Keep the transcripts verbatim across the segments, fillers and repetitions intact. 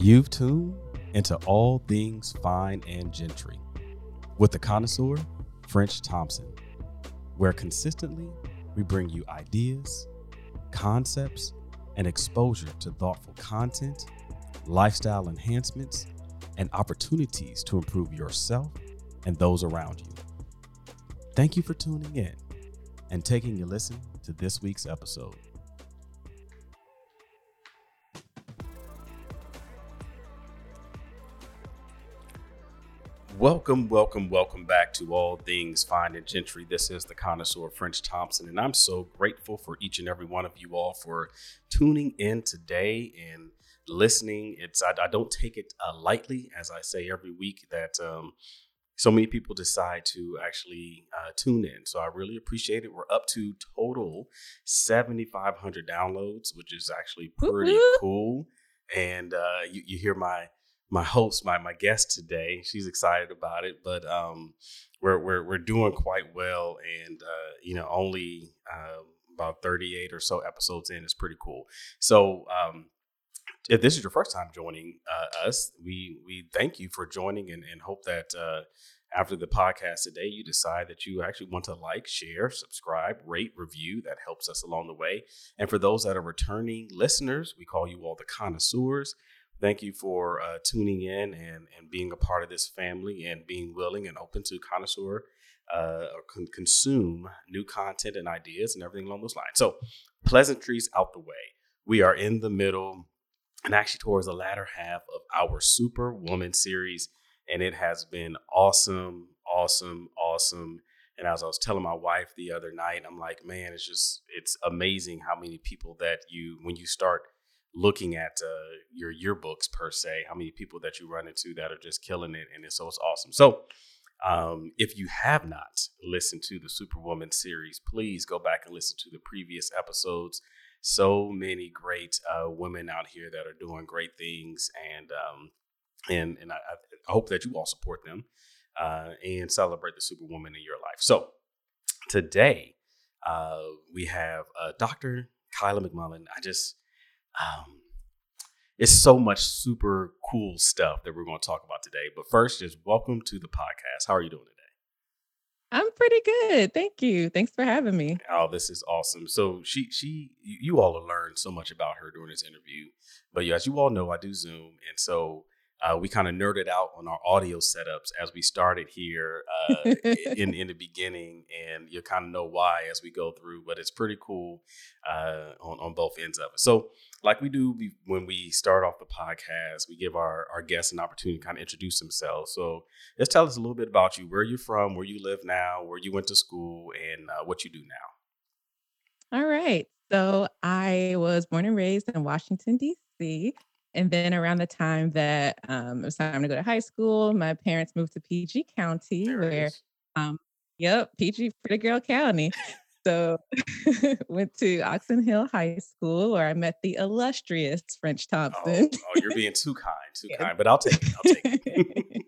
You've tuned into all things fine and gentry with the connoisseur, French Thompson, where consistently we bring you ideas, concepts, and exposure to thoughtful content, lifestyle enhancements, and opportunities to improve yourself and those around you. Thank you for tuning in and taking a listen to this week's episode. Welcome, welcome, welcome back to All Things Fine and Gentry. This is the connoisseur French Thompson, and I'm so grateful for each and every one of you all for tuning in today and listening. It's I, I don't take it uh, lightly, as I say every week, that um, so many people decide to actually uh, tune in. So I really appreciate it. We're up to total seventy-five hundred downloads, which is actually pretty Woo-hoo. cool. And uh, you, you hear my My host, my my guest today, she's excited about it, but um, we're we're we're doing quite well, and uh, you know, only uh, about thirty-eight or so episodes in is pretty cool. So, um, if this is your first time joining uh, us, we we thank you for joining, and, and hope that uh, after the podcast today, you decide that you actually want to like, share, subscribe, rate, review. That helps us along the way. And for those that are returning listeners, we call you all the connoisseurs. Thank you for uh, tuning in and, and being a part of this family and being willing and open to connoisseur uh, or con- consume new content and ideas and everything along those lines. So, pleasantries out the way. We are in the middle and actually towards the latter half of our Superwoman series, and it has been awesome, awesome, awesome. And as I was telling my wife the other night, I'm like, man, it's just, it's amazing how many people that you, when you start looking at uh, your yearbooks per se, how many people that you run into that are just killing it. And it's, so it's awesome. So um, if you have not listened to the Superwoman series, please go back and listen to the previous episodes. So many great uh, women out here that are doing great things. And um, and and I, I hope that you all support them uh, and celebrate the Superwoman in your life. So today uh, we have uh, Doctor Kyla McMullen. I just... Um, it's so much super cool stuff that we're going to talk about today. But first, just welcome to the podcast. How are you doing today? I'm pretty good. Thank you. Thanks for having me. Oh, this is awesome. So she, she, you all have learned so much about her during this interview. But yeah, as you all know, I do Zoom. And so uh, we kind of nerded out on our audio setups as we started here uh, in, in the beginning. And you'll kind of know why as we go through. But it's pretty cool uh, on, on both ends of it. So like we do we, when we start off the podcast, we give our, our guests an opportunity to kind of introduce themselves. So just tell us a little bit about you, where you're from, where you live now, where you went to school, and uh, what you do now. All right. So I was born and raised in Washington, D C. And then around the time that um, it was time to go to high school, my parents moved to P G. County. There where, um, yep, P G, Pretty Girl County. So went to Oxon Hill High School, where I met the illustrious French Thompson. Oh, oh you're being too kind, too yeah. kind, but I'll take it. I'll take it.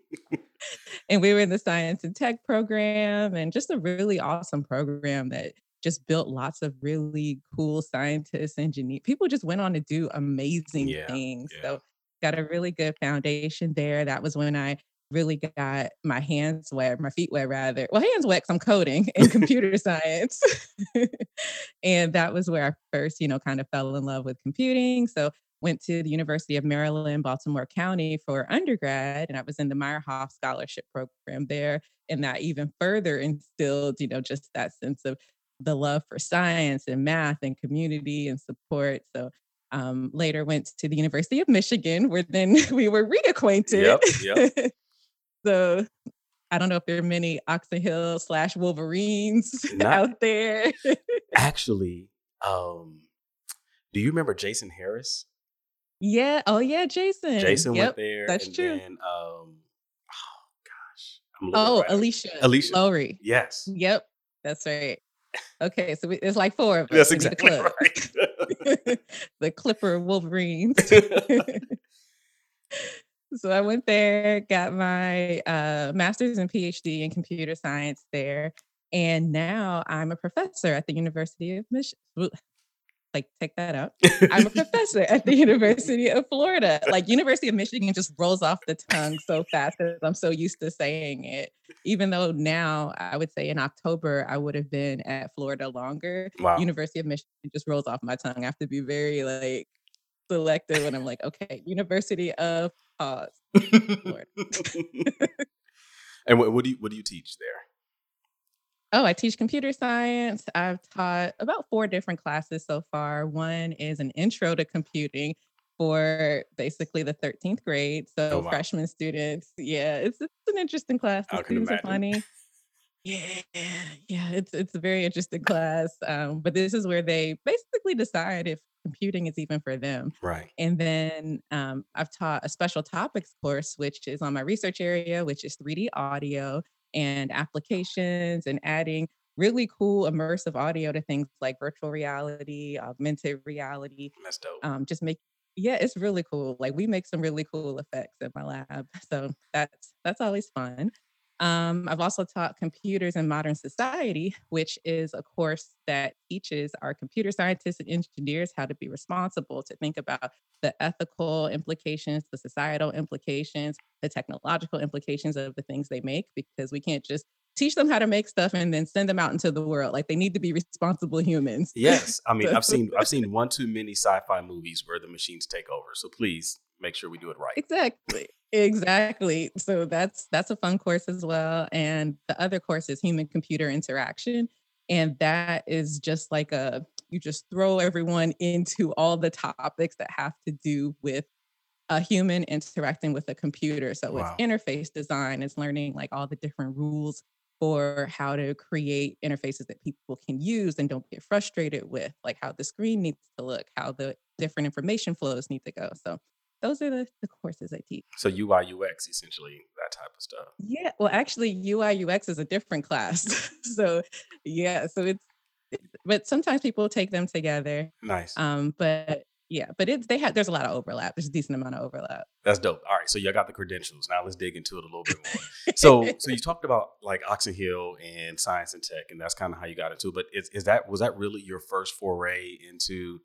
And we were in the science and tech program, and just a really awesome program that just built lots of really cool scientists, engineers. People just went on to do amazing yeah, things. Yeah. So got a really good foundation there. That was when I really got my hands wet, my feet wet rather. Well, hands wet because I'm coding in computer science. And that was where I first, you know, kind of fell in love with computing. So went to the University of Maryland, Baltimore County for undergrad, and I was in the Meyerhoff Scholarship Program there. And that even further instilled, you know, just that sense of the love for science and math and community and support. So um, later went to the University of Michigan, where then we were reacquainted. Yep, yep. So I don't know if there are many Oxon Hill slash Wolverines Not, out there. Actually, um, do you remember Jason Harris? Yeah. Oh, yeah, Jason. Jason yep, went there. That's and true. Then, um, oh, gosh. I'm oh, right Alicia. Here. Alicia Lowry. Yes. Yep. That's right. Okay. So we, it's like four of us. That's exactly the right. The Clipper Wolverines. So I went there, got my uh, master's and P H D in computer science there. And now I'm a professor at the University of Michigan. like, take that out. I'm a professor at the University of Florida. Like, University of Michigan just rolls off the tongue so fast that I'm so used to saying it. Even though now, I would say in October, I would have been at Florida longer. Wow. University of Michigan just rolls off my tongue. I have to be very, like, selective when I'm like, okay, University of uh, Florida. And what, what do you what do you teach there? Oh, I teach computer science. I've taught about four different classes so far. One is an intro to computing for basically the thirteenth grade. So oh, wow. freshman students. Yeah, it's, it's an interesting class. The students are funny. Yeah, yeah, it's it's a very interesting class. Um, but this is where they basically decide if computing is even for them. Right. And then um, I've taught a special topics course, which is on my research area, which is three D audio and applications and adding really cool immersive audio to things like virtual reality, augmented reality. That's dope. Um, just make, yeah, it's really cool. Like, we make some really cool effects at my lab. So that's, that's always fun. Um, I've also taught computers in modern society, which is a course that teaches our computer scientists and engineers how to be responsible, to think about the ethical implications, the societal implications, the technological implications of the things they make, because we can't just teach them how to make stuff and then send them out into the world. Like, they need to be responsible humans. Yes. I mean, I've seen, I've seen one too many sci-fi movies where the machines take over. So please make sure we do it right. Exactly. Exactly. So that's that's a fun course as well. And the other course is human-computer interaction. And that is just like a, you just throw everyone into all the topics that have to do with a human interacting with a computer. So wow. It's interface design. It's learning like all the different rules for how to create interfaces that people can use and don't get frustrated with, like how the screen needs to look, how the different information flows need to go. So those are the, the courses I teach. So U I U X, essentially, that type of stuff. Yeah. Well, actually, U I U X is a different class. so, yeah. So it's, it's, but sometimes people take them together. Nice. Um. But yeah, but it's, they have, there's a lot of overlap. There's a decent amount of overlap. That's dope. All right. So y'all got the credentials. Now let's dig into it a little bit more. so, so you talked about like Oxon Hill and science and tech, and that's kind of how you got into it. But is, is that, was that really your first foray into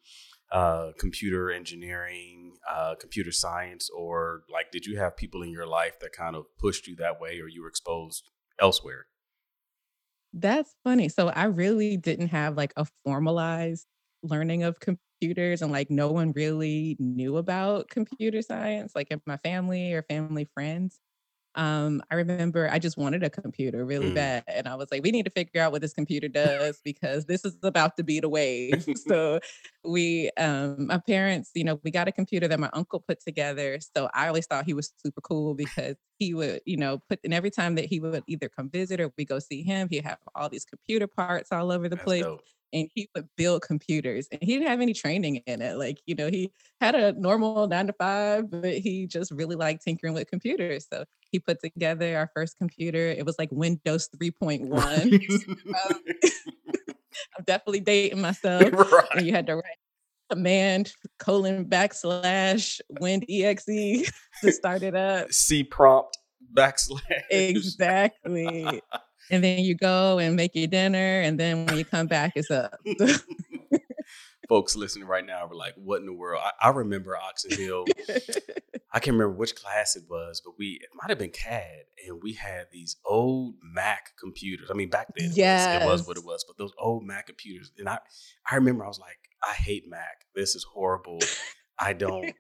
uh computer engineering, uh computer science, or like did you have people in your life that kind of pushed you that way, or you were exposed elsewhere? That's funny. So I really didn't have like a formalized learning of computers, and like no one really knew about computer science, like in my family or family friends. Um, I remember I just wanted a computer really mm. bad. And I was like, we need to figure out what this computer does because this is about to be the wave. So we, um, my parents, you know, we got a computer that my uncle put together. So I always thought he was super cool because he would, you know, put in every time that he would either come visit or we go see him, he'd have all these computer parts all over the That's place. Dope. And he would build computers, and he didn't have any training in it. Like, you know, he had a normal nine to five, but he just really liked tinkering with computers. So he put together our first computer. It was like Windows three point one. um, I'm definitely dating myself. Right. And you had to write command colon backslash Win dot E X E to start it up. C prompt backslash. Exactly. And then you go and make your dinner, and then when you come back, it's up. Folks listening right now were like, what in the world? I, I remember Oxon Hill. I can't remember which class it was, but we it might have been C A D, and we had these old Mac computers. I mean, back then, yes. it, was, it was what it was, but those old Mac computers. And I, I remember I was like, I hate Mac. This is horrible. I don't.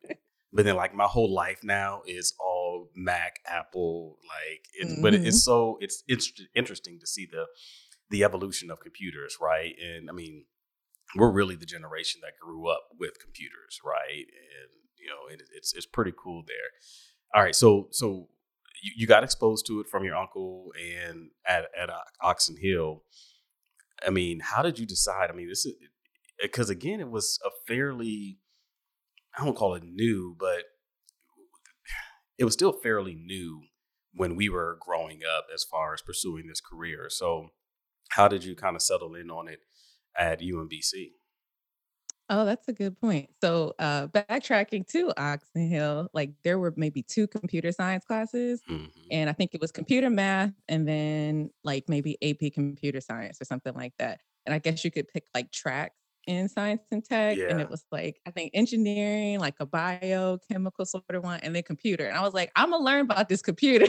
But then, like, my whole life now is all Mac, Apple, like, it, mm-hmm. but it's so, it's, it's interesting to see the the evolution of computers, right? And, I mean, we're really the generation that grew up with computers, right? And, you know, it, it's it's pretty cool there. All right, so so you, you got exposed to it from your uncle and at, at Oxon Hill. I mean, how did you decide? I mean, this is, because, again, it was a fairly... I don't call it new, but it was still fairly new when we were growing up as far as pursuing this career. So how did you kind of settle in on it at U M B C? Oh, that's a good point. So uh, backtracking to Oxon Hill, like there were maybe two computer science classes, mm-hmm. and I think it was computer math and then like maybe A P computer science or something like that. And I guess you could pick like tracks. in science and tech. Yeah. And it was like, I think engineering, like a biochemical sort of one, and then computer. And I was like, I'm going to learn about this computer.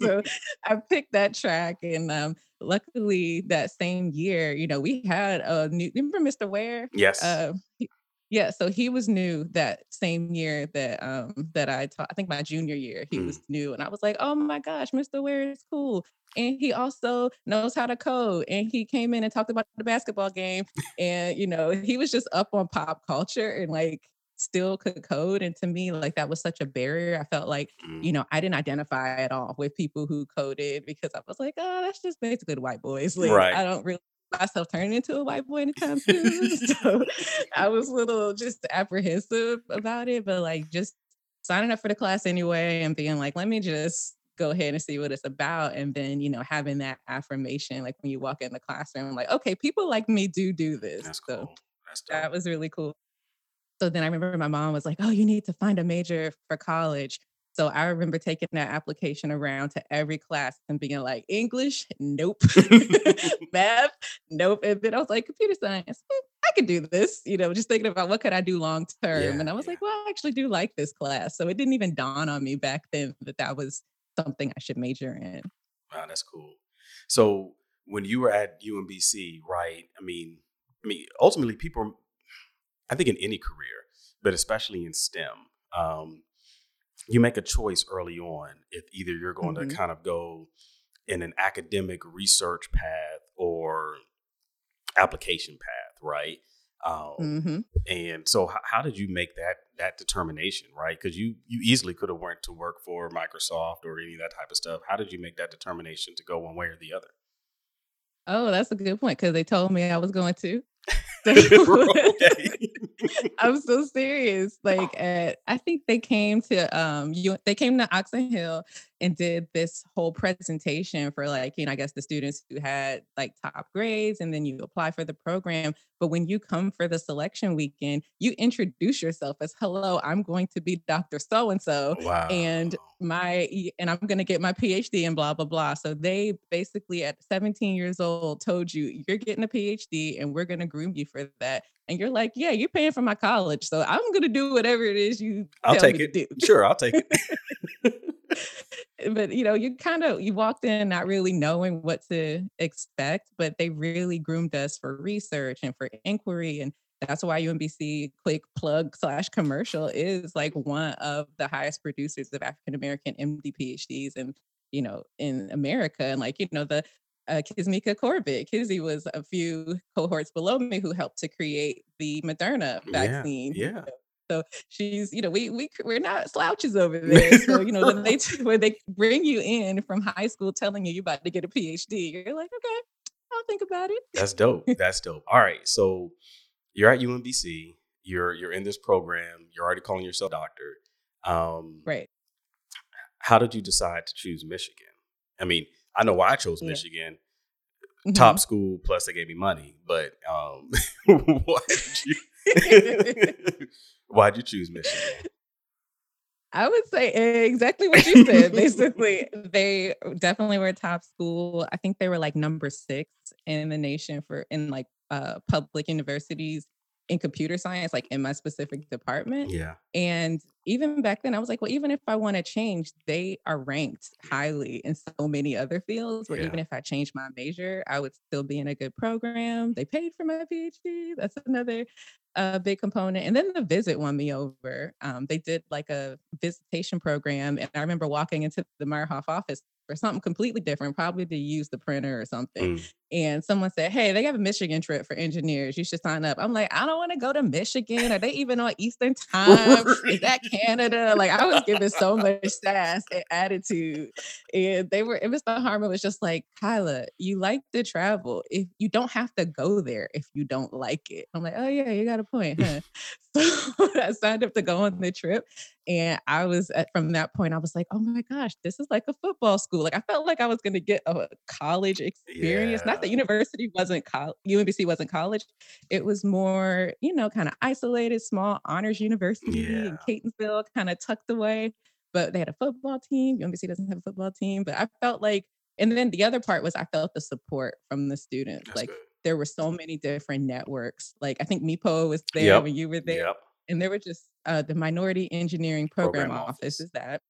So I picked that track. And um, luckily that same year, you know, we had a new, remember Mister Ware? Yes. Uh, he, yeah. So he was new that same year that um, that I taught, I think my junior year, he mm. was new. And I was like, oh my gosh, Mister Ware is cool. And he also knows how to code. And he came in and talked about the basketball game. And, you know, he was just up on pop culture and like still could code. And to me, like that was such a barrier. I felt like, mm. you know, I didn't identify at all with people who coded because I was like, oh, that's just basically the white boys. Like, right. I don't really myself turning into a white boy anytime soon. So I was a little just apprehensive about it. But like just signing up for the class anyway and being like, let me just go ahead and see what it's about. And then, you know, having that affirmation, like when you walk in the classroom, I'm like, okay, people like me do do this. That's so cool. That's dope. That was really cool. So then I remember my mom was like, oh, you need to find a major for college. So I remember taking that application around to every class and being like, English, nope. Math, nope. And then I was like, computer science, I could do this, you know, just thinking about what could I do long term. Yeah, and I was yeah. like, well, I actually do like this class. So it didn't even dawn on me back then that that was something I should major in. Wow, that's cool. So when you were at U M B C, right? I mean, I mean, ultimately, people, I think in any career, but especially in STEM, um, you make a choice early on if either you're going mm-hmm. to kind of go in an academic research path or application path, right? Um, mm-hmm. And so how, how did you make that that determination, right? Because you you easily could have went to work for Microsoft or any of that type of stuff. How did you make that determination to go one way or the other? Oh, that's a good point, because they told me I was going to. I'm so serious. Like, at, I think they came to um, you. They came to Oxon Hill and did this whole presentation for, like, you know, I guess the students who had like top grades, and then you apply for the program. But when you come for the selection weekend, you introduce yourself as, "Hello, I'm going to be Doctor So and So, and my and I'm going to get my PhD and blah blah blah." So they basically at seventeen years old told you, "You're getting a PhD, and we're going to groom you for that." And you're like, yeah, you're paying for my college, so I'm going to do whatever it is you I'll tell take me it. To do. Sure, I'll take it. But, you know, you kind of, you walked in not really knowing what to expect, but they really groomed us for research and for inquiry. And that's why U M B C, quick plug slash commercial, is like one of the highest producers of African-American M D PhDs and, you know, in America. And like, you know, the Uh, Kizmika Corbett. Kizzy was a few cohorts below me who helped to create the Moderna vaccine. Yeah. yeah. So she's, you know, we we we're not slouches over there. So, you know, when they when they bring you in from high school telling you you're about to get a PhD, you're like, okay, I'll think about it. That's dope. That's dope. All right. So you're at U M B C. You're you're in this program. You're already calling yourself doctor. Um, right. How did you decide to choose Michigan? I mean, I know why I chose Michigan, yeah. top mm-hmm. school, plus they gave me money, but um, why did you, why'd you choose Michigan? I would say exactly what you said. Basically, they definitely were a top school. I think they were like number six in the nation for in like uh, public universities in computer science, like in my specific department. Yeah. And even back then I was like, well, even if I want to change, they are ranked highly in so many other fields where yeah. even if I changed my major, I would still be in a good program. They paid for my PhD. That's another uh, big component. And then the visit won me over. Um, they did like a visitation program. And I remember walking into the Meyerhoff office for something completely different, probably to use the printer or something. Mm. And someone said, hey, they have a Michigan trip for engineers. You should sign up. I'm like, I don't want to go to Michigan. Are they even on Eastern time? Is that Canada? Like, I was giving so much sass and attitude. And they were, and Mister Harmon was just like, Kyla, you like to travel. If you don't have to go there if you don't like it. I'm like, oh yeah, you got a point, huh? So I signed up to go on the trip. And I was, at, from that point, I was like, oh my gosh, this is like a football school. Like, I felt like I was going to get a college experience. Yeah. Not that university wasn't, co- U M B C wasn't college. It was more, you know, kind of isolated, small honors university yeah. in Catonsville, kind of tucked away. But they had a football team. U M B C doesn't have a football team. But I felt like, and then the other part was I felt the support from the students. That's like, good. there were so many different networks. Like I think M I P O was there yep. when you were there. Yep. And there were just uh, the Minority Engineering Program, Program Office. Office is that.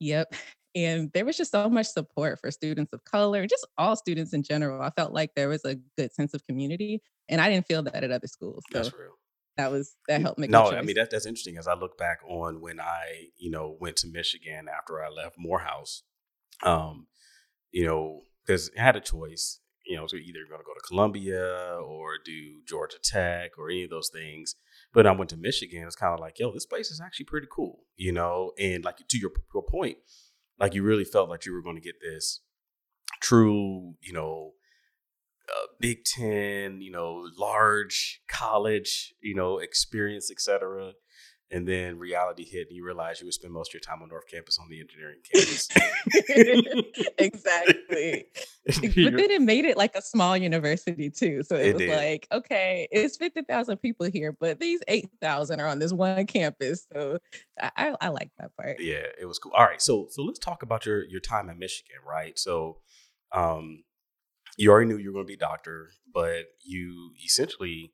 Yep. And there was just so much support for students of color, just all students in general. I felt like there was a good sense of community, and I didn't feel that at other schools. So that's real. That was that helped me. No, I mean that, that's interesting. As I look back on when I, you know, went to Michigan after I left Morehouse, um, you know, because I had a choice. You know, so either going to go to Columbia or do Georgia Tech or any of those things. But I went to Michigan. It's kind of like, yo, this place is actually pretty cool, you know. And like to your, your point. Like you really felt like you were going to get this true, you know, uh, Big Ten, you know, large college, you know, experience, et cetera. And then reality hit and you realized you would spend most of your time on North Campus on the engineering campus. Exactly. But then it made it like a small university too. So it, it was did. like, okay, it's fifty thousand people here, but these eight thousand are on this one campus. So I, I like that part. Yeah, it was cool. All right. So so let's talk about your, your time in Michigan, right? So um, you already knew you were going to be a doctor, but you essentially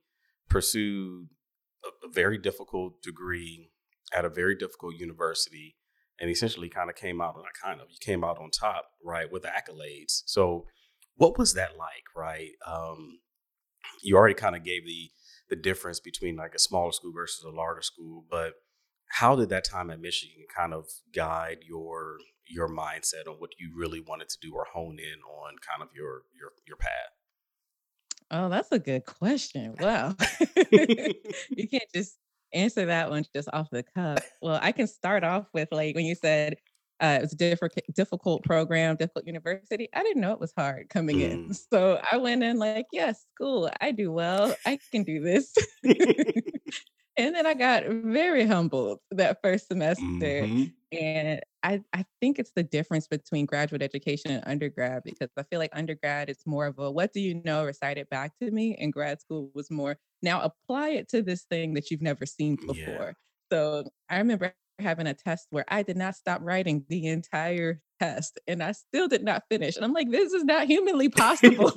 pursued a very difficult degree at a very difficult university, and essentially kind of came out on kind of you came out on top, right, with accolades. So what was that like, right? Um, you already kind of gave the the difference between like a smaller school versus a larger school, but how did that time at Michigan kind of guide your your mindset on what you really wanted to do or hone in on kind of your your your path? Oh, that's a good question. Wow. You can't just answer that one just off the cuff. Well, I can start off with like when you said uh, it was a different, difficult program, difficult university. I didn't know it was hard coming mm. in. So I went in like, yes, cool. I do well. I can do this. And then I got very humbled that first semester. Mm-hmm. And I, I think it's the difference between graduate education and undergrad, because I feel like undergrad, it's more of a, what do you know, recite it back to me. And grad school was more, now apply it to this thing that you've never seen before. Yeah. So I remember having a test where I did not stop writing the entire test and I still did not finish. And I'm like, this is not humanly possible.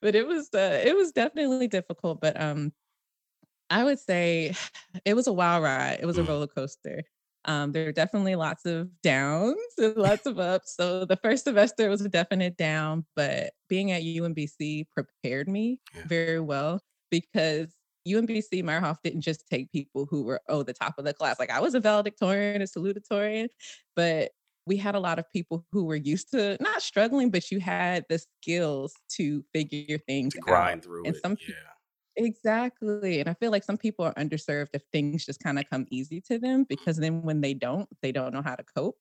But it was uh, it was definitely difficult. But um, I would say it was a wild ride. It was a roller coaster. Um, there were definitely lots of downs and lots of ups. So the first semester was a definite down, but being at U M B C prepared me yeah. very well, because U M B C Meyerhoff didn't just take people who were, oh, the top of the class. Like I was a valedictorian, a salutatorian, but we had a lot of people who were used to not struggling, but you had the skills to figure things to grind out. through and it. Some people, yeah. Exactly. And I feel like some people are underserved if things just kind of come easy to them, because then when they don't, they don't know how to cope.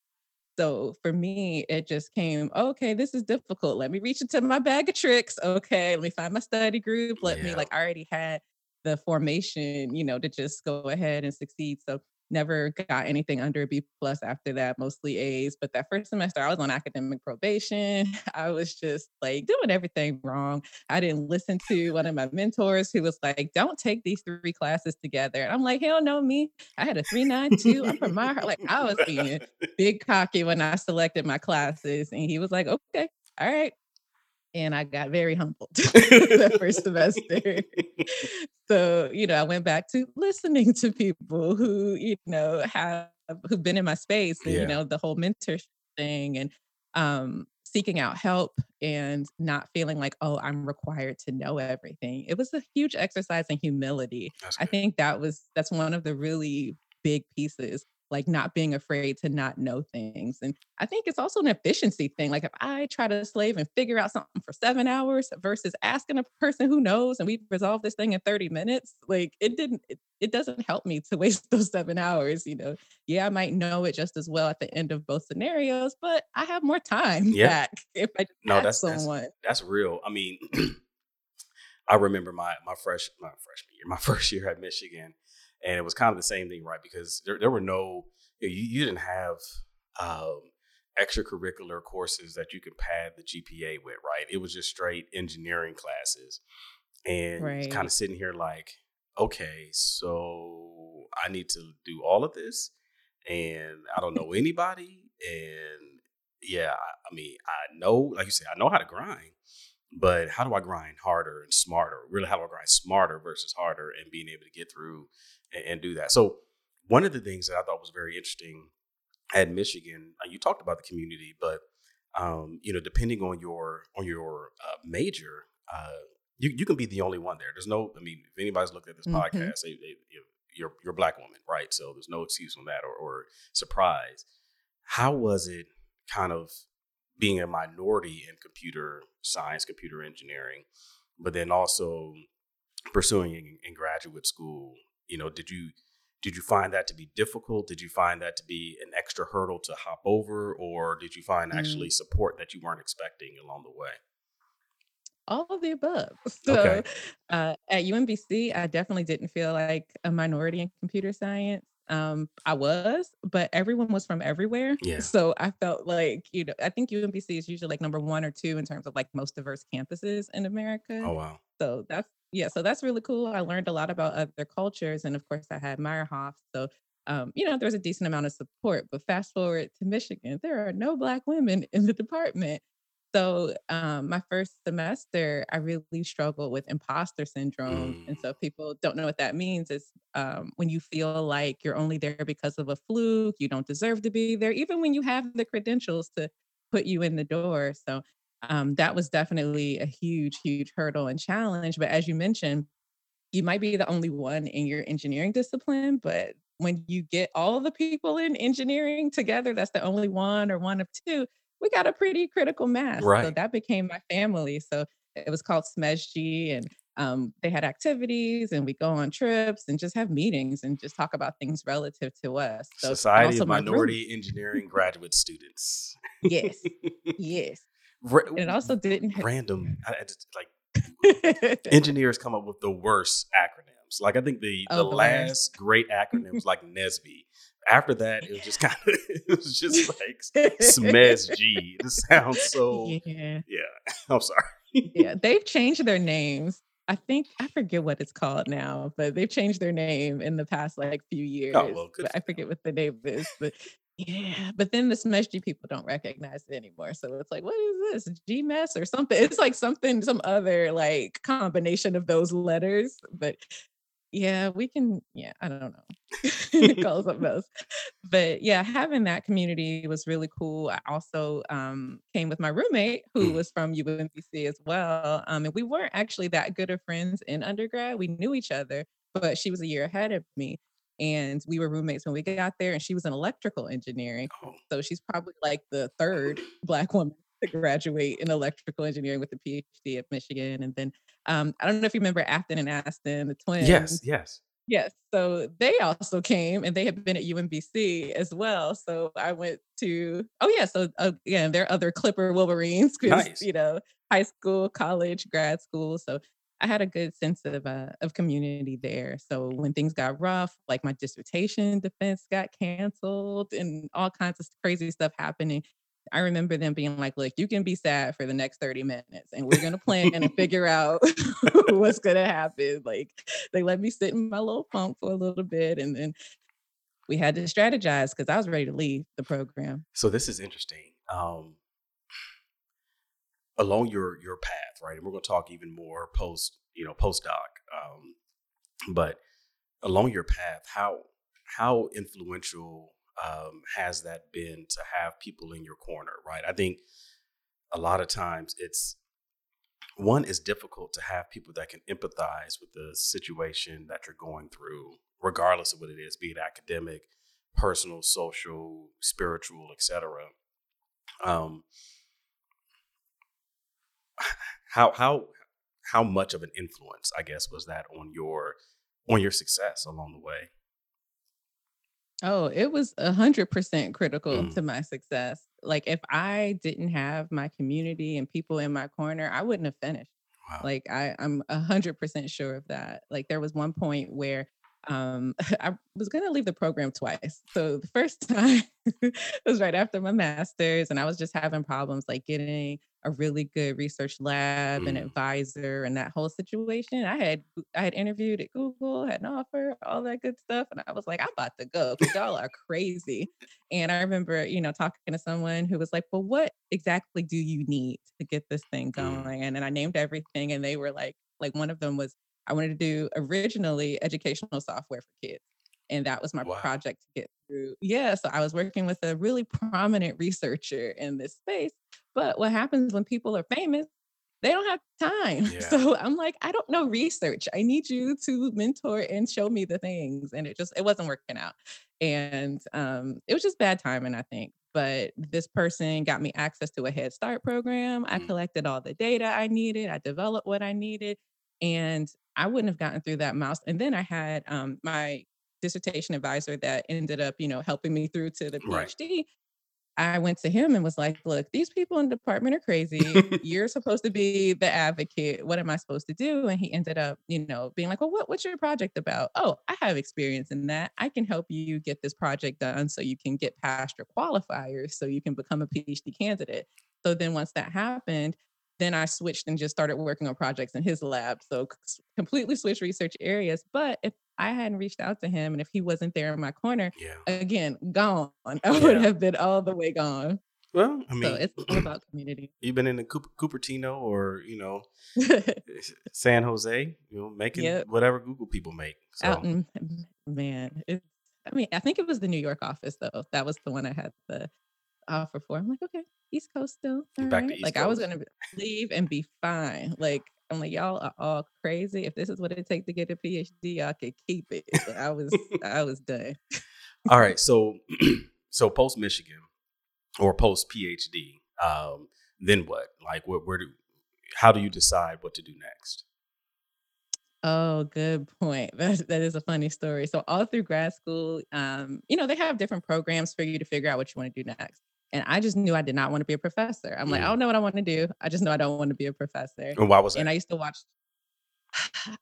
So for me, it just came, okay, this is difficult. Let me reach into my bag of tricks. Okay. Let me find my study group. Let yeah. me like, I already had the formation, you know, to just go ahead and succeed. So never got anything under a B plus after that, mostly A's. But that first semester, I was on academic probation. I was just like doing everything wrong. I didn't listen to one of my mentors who was like, don't take these three classes together. And I'm like, hell no, me. I had a three nine two. I'm from my heart. Like I was being big cocky when I selected my classes. And he was like, okay, all right. And I got very humbled that first semester. So, you know, I went back to listening to people who, you know, have, who've been in my space and, yeah. you know, the whole mentorship thing and um, seeking out help and not feeling like, oh, I'm required to know everything. It was a huge exercise in humility. I think that was, that's one of the really big pieces. Like not being afraid to not know things. And I think it's also an efficiency thing. Like if I try to slave and figure out something for seven hours versus asking a person who knows and we resolve this thing in thirty minutes, like it didn't, it, it doesn't help me to waste those seven hours, you know? Yeah, I might know it just as well at the end of both scenarios, but I have more time yeah. back if I just no, ask that's, someone. That's, that's real. I mean, I remember my my fresh, not freshman year, my first year at Michigan. And it was kind of the same thing, right? Because there, there were no, you, know, you, you didn't have um, extracurricular courses that you could pad the G P A with, right? It was just straight engineering classes. And right. kind of sitting here like, okay, so I need to do all of this and I don't know anybody. And yeah, I mean, I know, like you said, I know how to grind, but how do I grind harder and smarter? Really, how do I grind smarter versus harder and being able to get through and, and do that? So one of the things that I thought was very interesting at Michigan, you talked about the community, but, um, you know, depending on your on your uh, major, uh, you, you can be the only one there. There's no, I mean, if anybody's looked at this mm-hmm. podcast, they, they, you know, you're, you're a Black woman, right? So there's no excuse on that or, or surprise. How was it kind of being a minority in computer science, computer engineering, but then also pursuing in, in graduate school? You know, did you did you find that to be difficult? Did you find that to be an extra hurdle to hop over, or did you find actually mm. support that you weren't expecting along the way? All of the above. So okay. uh, at U M B C, I definitely didn't feel like a minority in computer science. Um, I was, but everyone was from everywhere. Yeah. So I felt like, you know, I think U M B C is usually like number one or two in terms of like most diverse campuses in America. Oh, wow. So that's, yeah, so that's really cool. I learned a lot about other cultures. And of course I had Meyerhoff. So, um, you know, there's a decent amount of support, but fast forward to Michigan, there are no Black women in the department. So um, my first semester, I really struggled with imposter syndrome. Mm. And so if people don't know what that means, it's um, when you feel like you're only there because of a fluke, you don't deserve to be there, even when you have the credentials to put you in the door. So um, that was definitely a huge, huge hurdle and challenge. But as you mentioned, you might be the only one in your engineering discipline, but when you get all the people in engineering together, that's the only one or one of two. We got a pretty critical mass. Right. So that became my family. So it was called S M E S G, and um, they had activities, and we go on trips and just have meetings and just talk about things relative to us. So Society of Minority Engineering Graduate Students. Yes. Yes. Ra- and it also didn't have random. I, I just, like engineers come up with the worst acronyms. Like I think the, oh, the last great acronym was like N S B. After that, it was just kind of, it was just like S M E S G. This sounds so, yeah. yeah. I'm sorry. Yeah, they've changed their names. I think, I forget what it's called now, but they've changed their name in the past like few years. Oh, well, good. But I forget what the name is, but yeah. But then the S M E S G people don't recognize it anymore. So it's like, what is this? G M E S or something? It's like something, some other like combination of those letters, but yeah, we can, yeah, I don't know. Calls up most. But yeah, having that community was really cool. I also um, came with my roommate who was from U M B C as well. Um, and we weren't actually that good of friends in undergrad. We knew each other, but she was a year ahead of me. And we were roommates when we got there, and she was in electrical engineering. So she's probably like the third Black woman to graduate in electrical engineering with a PhD at Michigan. And then um, I don't know if you remember Afton and Aston, the twins. Yes, yes. Yes. So they also came, and they had been at U M B C as well. So I went to, oh yeah. So uh, again, there are other Clipper Wolverines, nice. You know, high school, college, grad school. So I had a good sense of, uh, of community there. So when things got rough, like my dissertation defense got canceled and all kinds of crazy stuff happening, I remember them being like, look, you can be sad for the next thirty minutes and we're going to plan and figure out what's going to happen. Like they let me sit in my little funk for a little bit. And then we had to strategize because I was ready to leave the program. So this is interesting. Um, along your, your path, right? And we're going to talk even more post, you know, postdoc. Um, but along your path, how, how influential Um, has that been to have people in your corner, right? I think a lot of times it's, one, it's difficult to have people that can empathize with the situation that you're going through, regardless of what it is, be it academic, personal, social, spiritual, et cetera. Um, how, how, how much of an influence, I guess, was that on your, on your success along the way? Oh, it was one hundred percent critical mm. to my success. Like if I didn't have my community and people in my corner, I wouldn't have finished. Wow. Like I, I'm one hundred percent sure of that. Like there was one point where um, I was going to leave the program twice. So the first time was right after my master's, and I was just having problems like getting a really good research lab, mm. an advisor, and that whole situation. I had I had interviewed at Google, had an offer, all that good stuff. And I was like, I'm about to go because y'all are crazy. And I remember, you know, talking to someone who was like, well, what exactly do you need to get this thing going? Mm. And then I named everything. And they were like, like one of them was, I wanted to do originally educational software for kids. And that was my wow. project to get through. Yeah. So I was working with a really prominent researcher in this space. But what happens when people are famous, they don't have time. Yeah. So I'm like, I don't know research. I need you to mentor and show me the things. And it just, it wasn't working out. And um, it was just bad timing, I think. But this person got me access to a Head Start program. I mm. collected all the data I needed. I developed what I needed. And I wouldn't have gotten through that mouse. And then I had um, my dissertation advisor that ended up, you know, helping me through to the PhD. Right. I went to him and was like, look, these people in the department are crazy. You're supposed to be the advocate. What am I supposed to do? And he ended up, you know, being like, well, what, what's your project about? Oh, I have experience in that. I can help you get this project done so you can get past your qualifiers so you can become a PhD candidate. So then once that happened, then I switched and just started working on projects in his lab. So completely switched research areas. But if I hadn't reached out to him and if he wasn't there in my corner, yeah. again, gone. I yeah. would have been all the way gone. Well, I mean, so it's all about community. You've been in the Coop- Cupertino or, you know, San Jose, you know, making yep. whatever Google people make. So. Out in, man, it, I mean, I think it was the New York office, though. That was the one I had the offer for. I'm like, okay. East Coast still. Back right. to East like Coast. I was going to leave and be fine. Like, I'm like, y'all are all crazy. If this is what it takes to get a PhD, I could keep it. So I was, I was done. All right. So, so post Michigan or post PhD, um, then what? Like, where, where do, how do you decide what to do next? Oh, good point. That, that is a funny story. So all through grad school, um, you know, they have different programs for you to figure out what you want to do next. And I just knew I did not want to be a professor. I'm like, mm. I don't know what I want to do. I just know I don't want to be a professor. And why was that? And I used to watch.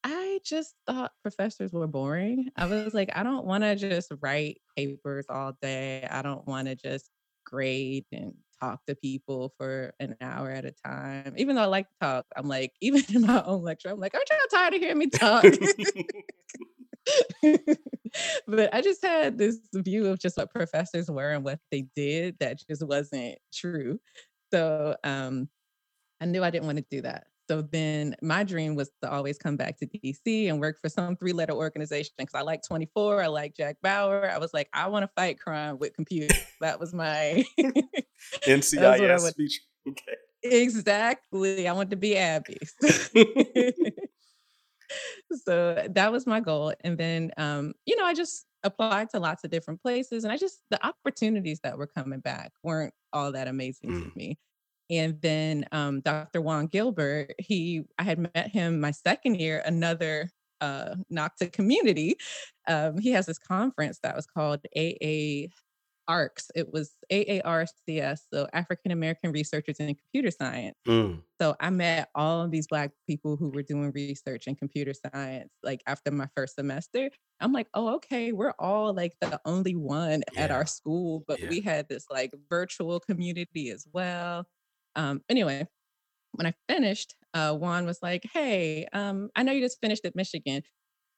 I just thought professors were boring. I was like, I don't want to just write papers all day. I don't want to just grade and talk to people for an hour at a time. Even though I like to talk, I'm like, even in my own lecture, I'm like, aren't y'all tired of hearing me talk? But I just had this view of just what professors were and what they did that just wasn't true. So um, I knew I didn't want to do that. So then my dream was to always come back to D C and work for some three-letter organization because I like twenty-four, I like Jack Bauer. I was like, I want to fight crime with computers. That was my N C I S speech. Okay. Exactly. I want to be Abby. So that was my goal. And then, um, you know, I just applied to lots of different places and I just, the opportunities that were coming back weren't all that amazing mm. to me. And then um, Doctor Juan Gilbert, he, I had met him my second year, another uh, Nocta community. Um, he has this conference that was called A A R C S. It was A A R C S, so African American Researchers in Computer Science. Mm. So I met all of these Black people who were doing research in computer science, like after my first semester. I'm like, oh, okay, we're all like the only one yeah. at our school, but yeah. we had this like virtual community as well. Um, anyway, when I finished, uh, Juan was like, hey, um, I know you just finished at Michigan.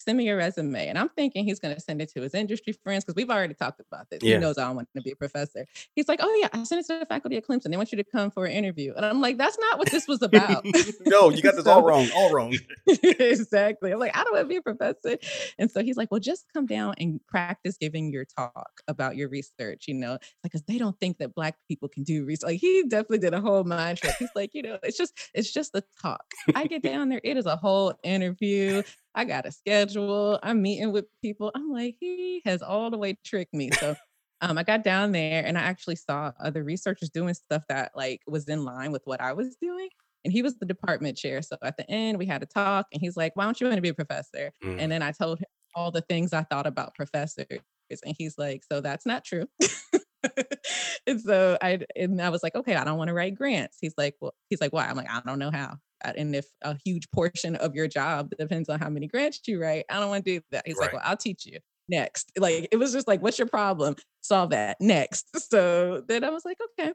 Send me your resume. And I'm thinking he's going to send it to his industry friends because we've already talked about this. Yeah. He knows I don't want to be a professor. He's like, oh, yeah, I sent it to the faculty at Clemson. They want you to come for an interview. And I'm like, that's not what this was about. No, you got this so, all wrong, all wrong. Exactly. I'm like, I don't want to be a professor. And so he's like, well, just come down and practice giving your talk about your research, you know, because they don't think that Black people can do research. Like, he definitely did a whole mind trick. He's like, you know, it's just, it's just the talk. I get down there. It is a whole interview. I got a schedule. I'm meeting with people. I'm like, he has all the way tricked me. So um, I got down there and I actually saw other researchers doing stuff that like was in line with what I was doing. And he was the department chair. So at the end we had a talk and he's like, why don't you want to be a professor? Mm. And then I told him all the things I thought about professors. And he's like, so that's not true. And so I, and I was like, okay, I don't want to write grants. He's like, well, he's like, why? I'm like, I don't know how. And if a huge portion of your job depends on how many grants you write, I don't want to do that. He's right. like, well, I'll teach you. Next. Like, it was just like, what's your problem? Solve that. Next. So then I was like, okay.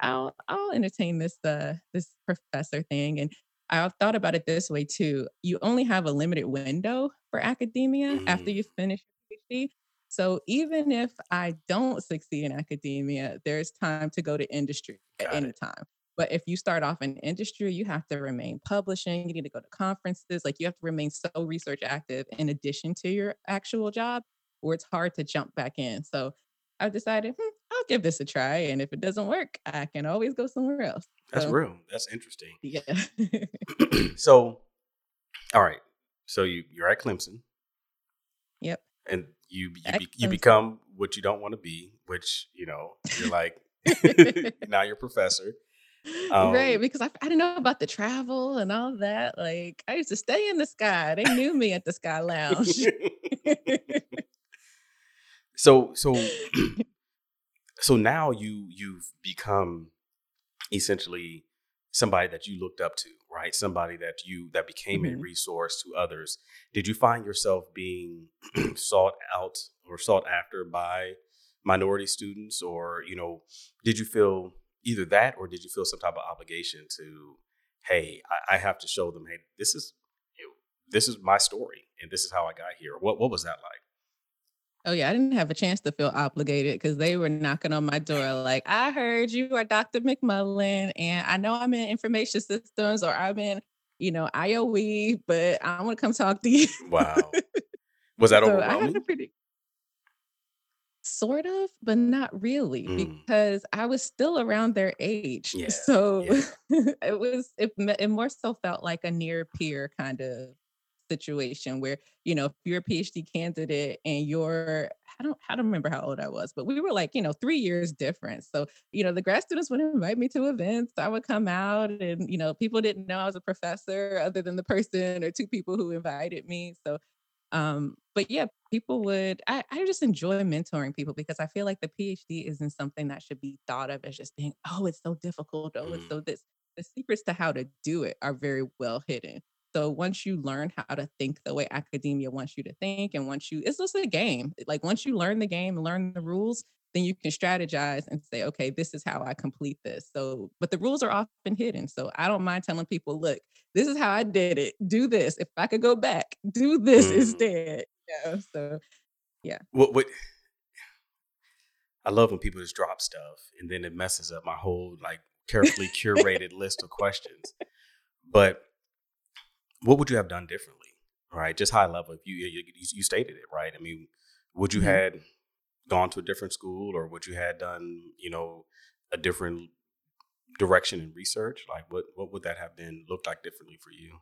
I'll I'll entertain this uh this professor thing. And I thought about it this way too. You only have a limited window for academia mm. after you finish your P H D. So even if I don't succeed in academia, there's time to go to industry Got at any it. time. But if you start off in industry, you have to remain publishing. You need to go to conferences. Like you have to remain so research active in addition to your actual job, or it's hard to jump back in. So I've decided, hmm, I'll give this a try. And if it doesn't work, I can always go somewhere else. That's so, real. That's interesting. Yeah. So, all right. So you, you're at Clemson. Yep. And you you, be, you become what you don't want to be, which, you know, you're like, now you're a professor. Um, right, because I, I didn't know about the travel and all that. Like, I used to stay in the Sky. They knew me at the Sky Lounge. So, so, so now you, you've become essentially somebody that you looked up to, right? Somebody that you, that became mm-hmm. a resource to others. Did you find yourself being sought out or sought after by minority students, or, you know, did you feel either that, or did you feel some type of obligation to, hey, I, I have to show them, hey, this is, you know, this is my story and this is how I got here. What, what was that like? Oh, yeah, I didn't have a chance to feel obligated because they were knocking on my door like, I heard you are Doctor McMullen, and I know I'm in information systems, or I'm in, you know, I O E, but I want to come talk to you. Wow. Was that so overwhelming? I had a pretty, sort of, but not really, mm. because I was still around their age. Yeah. So yeah. it was, it, it more so felt like a near peer kind of situation where, you know, if you're a P H D candidate and you're, I don't, I don't remember how old I was, but we were like, you know, three years difference. So, you know, the grad students would invite me to events. I would come out and, you know, people didn't know I was a professor other than the person or two people who invited me. So, um, but yeah, people would, I, I just enjoy mentoring people because I feel like the P H D isn't something that should be thought of as just being, oh, it's so difficult. Oh, it's so this. The secrets to how to do it are very well hidden. So once you learn how to think the way academia wants you to think, and once you, it's just a game. Like once you learn the game, learn the rules, then you can strategize and say, okay, this is how I complete this. So, but the rules are often hidden. So I don't mind telling people, look, this is how I did it. Do this. If I could go back, do this mm. instead. Yeah. So, yeah. What, what, I love when people just drop stuff and then it messes up my whole like carefully curated list of questions. But what would you have done differently, right? Just high level, if you you, you stated it, right? I mean, would you mm-hmm. had gone to a different school, or would you had done, you know, a different direction in research? Like, what what would that have been looked like differently for you?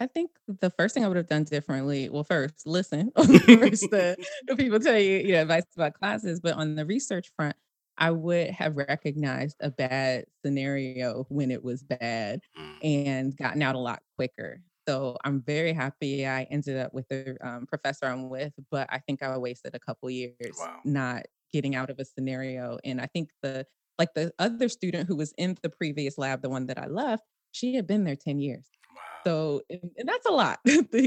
I think the first thing I would have done differently, well, first, listen. First, the, the people tell you, you know, advice about classes, but on the research front, I would have recognized a bad scenario when it was bad and gotten out a lot quicker. So I'm very happy I ended up with the um, professor I'm with, but I think I wasted a couple years wow. not getting out of a scenario. And I think the, like the other student who was in the previous lab, the one that I left, she had been there ten years. Wow. So, and that's a lot.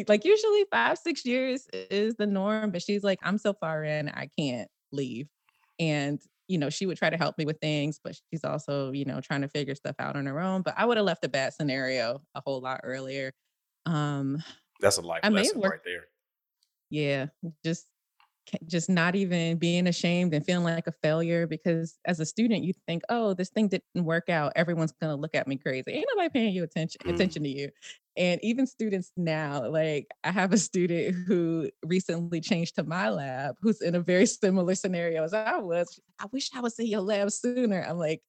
Like usually five, six years is the norm, but she's like, I'm so far in, I can't leave. And you know, she would try to help me with things, but she's also, you know, trying to figure stuff out on her own. But I would have left a bad scenario a whole lot earlier. Um, That's a life lesson right there. Yeah. Just, just not even being ashamed and feeling like a failure, because as a student, you think, oh, this thing didn't work out. Everyone's going to look at me crazy. Ain't nobody paying you attention, mm. attention to you. And even students now, like I have a student who recently changed to my lab, who's in a very similar scenario as I was. I wish I was in your lab sooner. I'm like,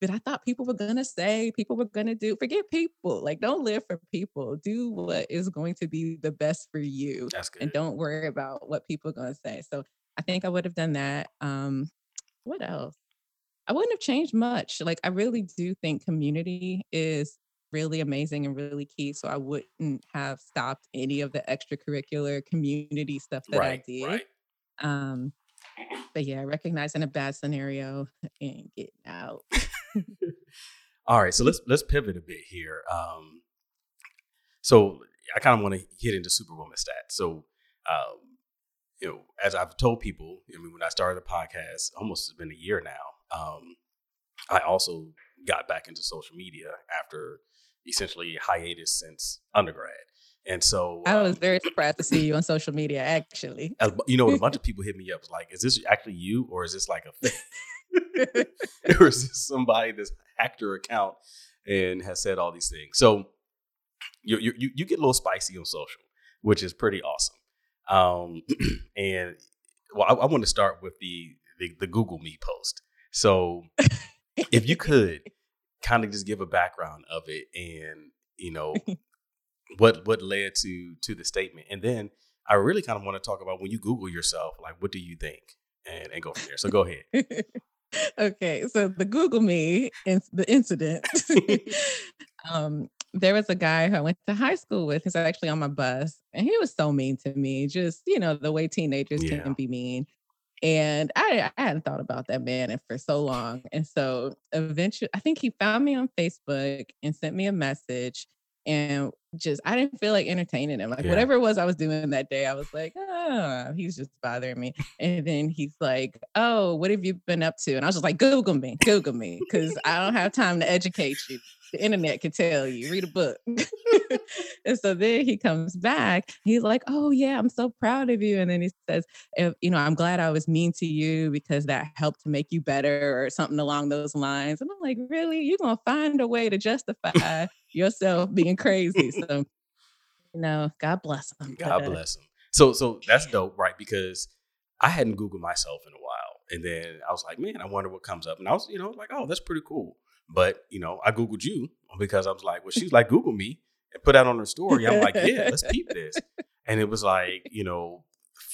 but I thought people were going to say, people were going to do, forget people. Like, don't live for people. Do what is going to be the best for you. That's good. And don't worry about what people are going to say. So I think I would have done that. Um, what else? I wouldn't have changed much. Like, I really do think community is really amazing and really key. So I wouldn't have stopped any of the extracurricular community stuff that right, I did. Right. Um, but yeah, recognizing a bad scenario and getting out. All right. So let's, let's pivot a bit here. Um, so I kind of want to hit into Superwoman stats. So, um, you know, as I've told people, I mean, when I started the podcast, almost it's been a year now, um, I also got back into social media after essentially hiatus since undergrad. And so I was um, very surprised to see you on social media, actually. You know, a bunch of people hit me up like, is this actually you or is this like a thing? Or is this somebody that's hacked your account and has said all these things? So you you you get a little spicy on social, which is pretty awesome. Um, and well, I, I want to start with the, the the Google Me post. So if you could kind of just give a background of it and, you know, What what led to to the statement? And then I really kind of want to talk about when you Google yourself, like, what do you think? And, and go from there. So go ahead. Okay. So the Google Me, in, the incident, um, there was a guy who I went to high school with. He's actually on my bus. And he was so mean to me. Just, you know, the way teenagers yeah. can be mean. And I, I hadn't thought about that man for so long. And so eventually, I think he found me on Facebook and sent me a message. And just, I didn't feel like entertaining him. Like yeah. whatever it was I was doing that day, I was like, oh, he's just bothering me. And then he's like, oh, what have you been up to? And I was just like, Google me, Google me. Cause I don't have time to educate you. The internet can tell you, read a book. And so then he comes back. He's like, oh yeah, I'm so proud of you. And then he says, you know, I'm glad I was mean to you because that helped to make you better or something along those lines. And I'm like, really? You're going to find a way to justify yourself being crazy. So, you know, God bless him. God bless him. So, so that's dope, right? Because I hadn't Googled myself in a while. And then I was like, man, I wonder what comes up. And I was, you know, like, oh, that's pretty cool. But, you know, I Googled you because I was like, well, she's like, Google me and put out on her story. I'm like, yeah, let's peep this. And it was like, you know,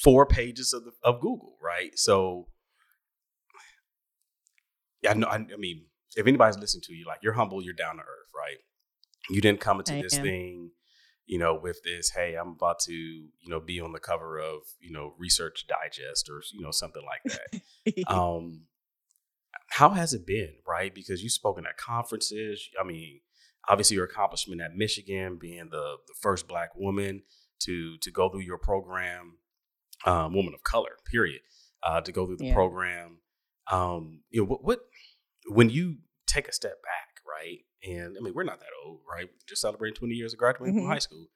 four pages of the, of Google. Right. So, yeah, no, I, I mean, if anybody's listening to you, like, you're humble, you're down to earth. Right. You didn't come into I this am. thing, you know, with this, hey, I'm about to, you know, be on the cover of, you know, Research Digest or, you know, something like that. um How has it been, right? Because you've spoken at conferences. I mean, obviously your accomplishment at Michigan, being the, the first Black woman to to go through your program, um, woman of color, period, uh, to go through the yeah. program. Um, you know, what, what when you take a step back, right? And I mean, we're not that old, right? Just celebrating twenty years of graduating mm-hmm. from high school.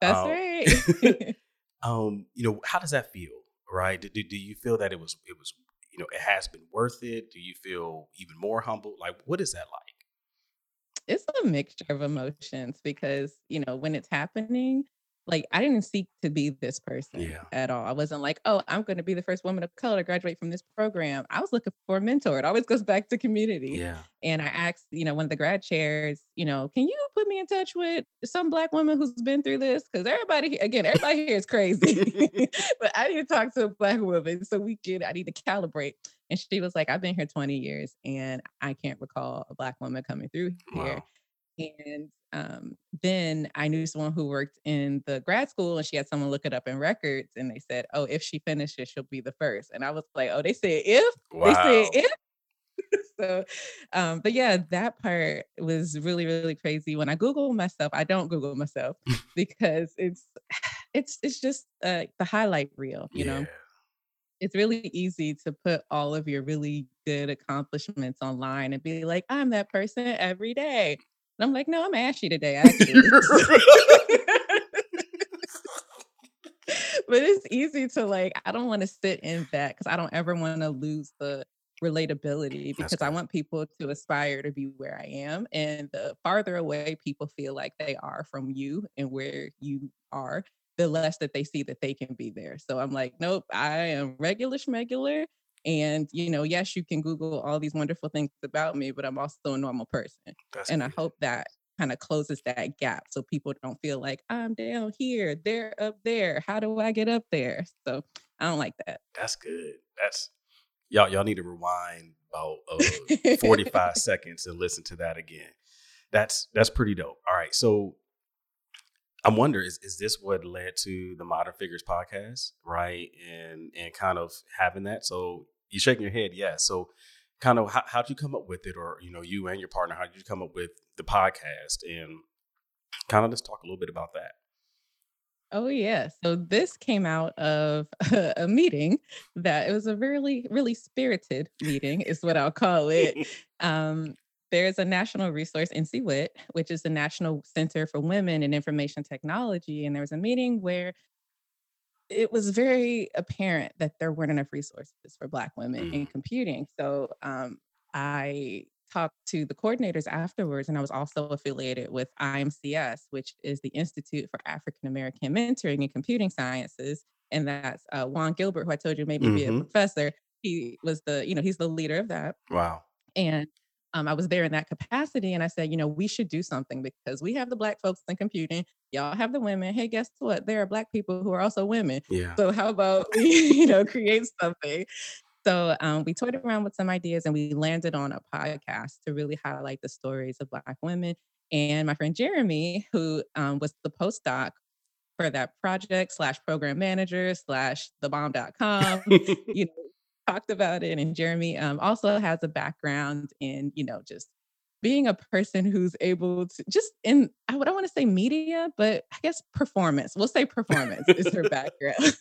That's um, right. um, you know, how does that feel, right? Do, do, do you feel that it was it was you know, it has been worth it? Do you feel even more humble? Like, what is that like? It's a mixture of emotions because, you know, when it's happening, like, I didn't seek to be this person yeah. at all. I wasn't like, oh, I'm going to be the first woman of color to graduate from this program. I was looking for a mentor. It always goes back to community. Yeah. And I asked, you know, one of the grad chairs, you know, can you put me in touch with some Black woman who's been through this? Because everybody, again, everybody here is crazy. But I need to talk to a Black woman so we can, I need to calibrate. And she was like, I've been here twenty years and I can't recall a Black woman coming through here. Wow. And um, then I knew someone who worked in the grad school and she had someone look it up in records and they said, oh, if she finishes, she'll be the first. And I was like, oh, they said if? Wow. They said if? So, um, but yeah, that part was really, really crazy. When I Google myself, I don't Google myself because it's, it's, it's just uh, the highlight reel, you yeah. know? It's really easy to put all of your really good accomplishments online and be like, I'm that person every day. And I'm like, no, I'm ashy today, actually. But it's easy to like, I don't want to sit in that because I don't ever want to lose the relatability because I want people to aspire to be where I am. And the farther away people feel like they are from you and where you are, the less that they see that they can be there. So I'm like, nope, I am regular schmegular. And, you know, yes, you can Google all these wonderful things about me, but I'm also a normal person. That's and crazy. I hope that kind of closes that gap so people don't feel like I'm down here, they're up there. How do I get up there? So I don't like that. That's good. That's y'all. Y'all need to rewind about uh, forty-five seconds and listen to that again. That's that's pretty dope. All right. So I wonder, is, is this what led to the Modern Figures podcast, right? And and kind of having that. So you're shaking your head. Yeah. So kind of how, how'd you come up with it? Or, you know, you and your partner, how did you come up with the podcast? And kind of just talk a little bit about that. Oh, yeah. So this came out of a meeting that it was a really, really spirited meeting is what I'll call it. Um, there's a national resource in C W I T, which is the National Center for Women in Information Technology. And there was a meeting where it was very apparent that there weren't enough resources for Black women mm. in computing. So um, I talked to the coordinators afterwards, and I was also affiliated with I M C S, which is the Institute for African American Mentoring in Computing Sciences, and that's uh, Juan Gilbert, who I told you made me mm-hmm. be a professor. He was the, you know, he's the leader of that. Wow. And um, I was there in that capacity, and I said, you know, we should do something because we have the Black folks in computing. Y'all have the women. Hey, guess what? There are Black people who are also women. Yeah. So how about we, you know, create something? So um, we toyed around with some ideas and we landed on a podcast to really highlight the stories of Black women. And my friend Jeremy, who um, was the postdoc for that project slash program manager slash thebomb dot com, you know, talked about it. And Jeremy um, also has a background in, you know, just being a person who's able to just in, I don't want to say media, but I guess performance, we'll say performance is her background.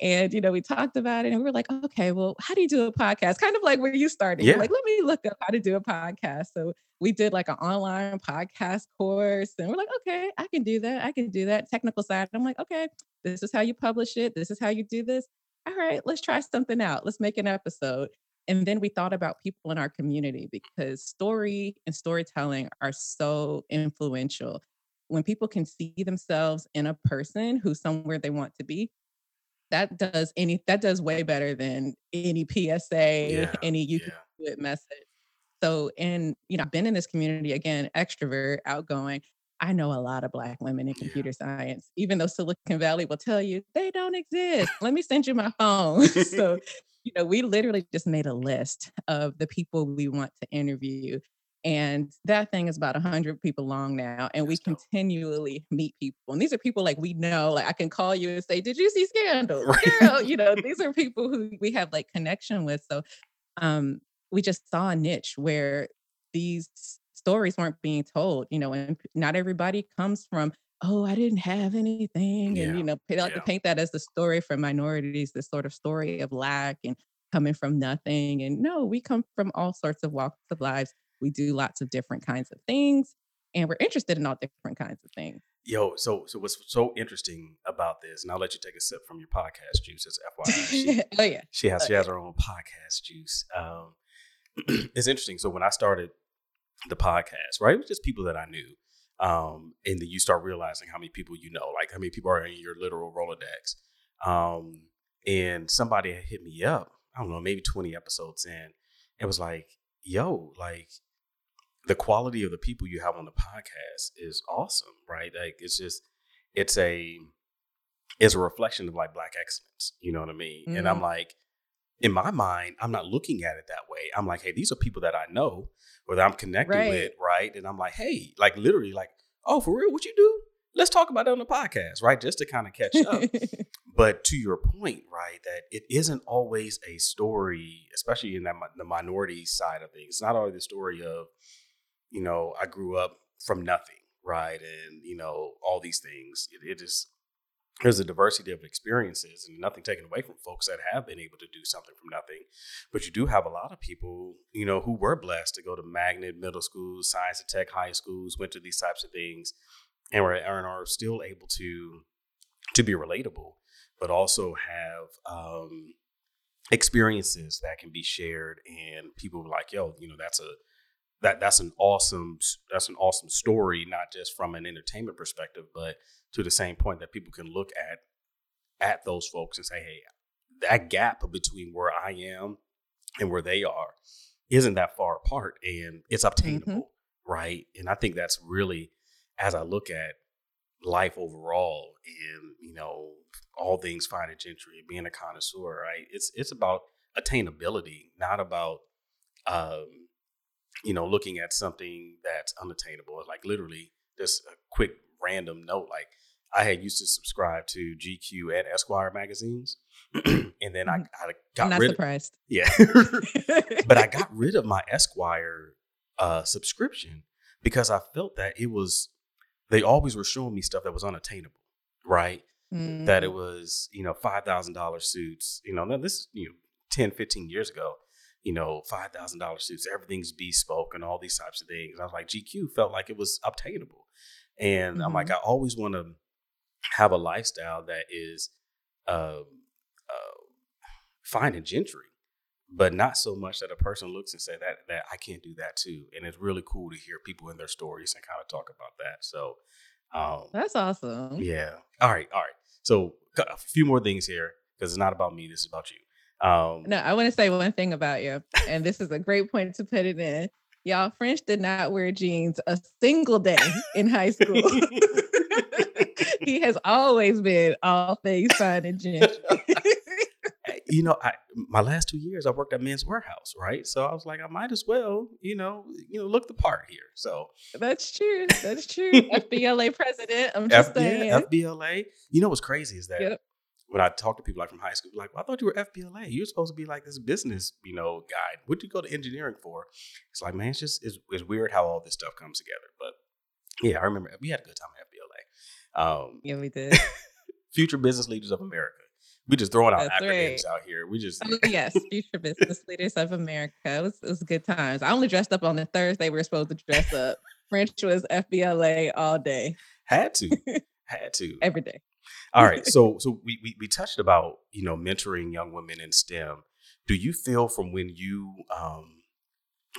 And, you know, we talked about it and we were like, okay, well, how do you do a podcast? Kind of like where you started. Yeah. Like, let me look up how to do a podcast. So we did like an online podcast course and we're like, okay, I can do that. I can do that technical side. And I'm like, okay, this is how you publish it. This is how you do this. All right, let's try something out. Let's make an episode. And then we thought about people in our community because story and storytelling are so influential. When people can see themselves in a person who's somewhere they want to be, that does any that does way better than any P S A, yeah, any you yeah. can do it message. So, and you know, I've been in this community again, extrovert, outgoing. I know a lot of Black women in computer yeah. science, even though Silicon Valley will tell you they don't exist. Let me send you my phone. So. You know, we literally just made a list of the people we want to interview. And that thing is about one hundred people long now. And we continually meet people. And these are people like we know, like I can call you and say, did you see Scandal? Right. Girl, you know, these are people who we have like connection with. So um, we just saw a niche where these stories weren't being told, you know, and not everybody comes from, oh, I didn't have anything. Yeah. And, you know, they like yeah. to paint that as the story for minorities, this sort of story of lack and coming from nothing. And no, we come from all sorts of walks of lives. We do lots of different kinds of things and we're interested in all different kinds of things. Yo, so so what's so interesting about this, and I'll let you take a sip from your podcast juice, as F Y I. She, oh, yeah. She has, oh, she has yeah. her own podcast juice. Um, it's interesting. So when I started the podcast, right, it was just people that I knew. Um, and then you start realizing how many people you know, like how many people are in your literal Rolodex. Um, and somebody hit me up, I don't know, maybe twenty episodes in. It was like, yo, like the quality of the people you have on the podcast is awesome, right? Like it's just, it's a, it's a reflection of like Black excellence, you know what I mean? Mm-hmm. And I'm like, in my mind, I'm not looking at it that way. I'm like, hey, these are people that I know or that I'm connected right. with, right? And I'm like, hey, like literally like, oh, for real, what you do? Let's talk about it on the podcast, right? Just to kind of catch up. But to your point, right, that it isn't always a story, especially in that the minority side of things. It's not always the story of, you know, I grew up from nothing, right? And, you know, all these things. It, it is... There's a diversity of experiences and nothing taken away from folks that have been able to do something from nothing. But you do have a lot of people, you know, who were blessed to go to magnet middle schools, science and tech high schools, went to these types of things and were, and are still able to to be relatable, but also have um, experiences that can be shared. And people were like, yo, you know, that's a that that's an awesome that's an awesome story, not just from an entertainment perspective, but to the same point that people can look at at those folks and say, hey, that gap between where I am and where they are isn't that far apart and it's obtainable, mm-hmm. right? And I think that's really, as I look at life overall and, you know, all things fine and gentry, being a connoisseur, right? It's it's about attainability, not about, um, you know, looking at something that's unattainable. Like literally just a quick random note, like, I had used to subscribe to G Q and Esquire magazines, and then I, I got I'm not rid surprised. Of yeah, but I got rid of my Esquire uh, subscription because I felt that it was they always were showing me stuff that was unattainable, right? Mm. That it was, you know, five thousand dollars suits, you know, now this, you know, ten, fifteen years ago, you know, five thousand dollars suits, everything's bespoke and all these types of things. I was like, G Q felt like it was obtainable. And mm-hmm. I'm like, I always want to have a lifestyle that is uh, uh, fine and gentry, but not so much that a person looks and say that that I can't do that too. And it's really cool to hear people in their stories and kind of talk about that. So um, that's awesome. Yeah. All right. All right. So a few more things here, because it's not about me. This is about you. Um, no, I want to say one thing about you, and this is a great point to put it in. Y'all, French did not wear jeans a single day in high school. He has always been all things fine and gentry. You know, I, my last two years I worked at Men's Warehouse, right? So I was like, I might as well, you know, you know, look the part here. So that's true. That's true. F B L A president. I'm just F- saying. Yeah, F B L A. You know what's crazy is that yep. when I talk to people like from high school, like, well, I thought you were F B L A. You're supposed to be like this business, you know, guy. What'd you go to engineering for? It's like, man, it's just it's, it's weird how all this stuff comes together. But yeah, I remember we had a good time at F B L A. Um, yeah, we did. Future business leaders of America. We just throwing out That's acronyms right. out here. We just oh, yes, Future Business Leaders of America. It was, it was good times. I only dressed up on the Thursday we were supposed to dress up. French was F B L A all day. Had to, had to every day. All right, so so we, we we touched about you know mentoring young women in STEM. Do you feel from when you um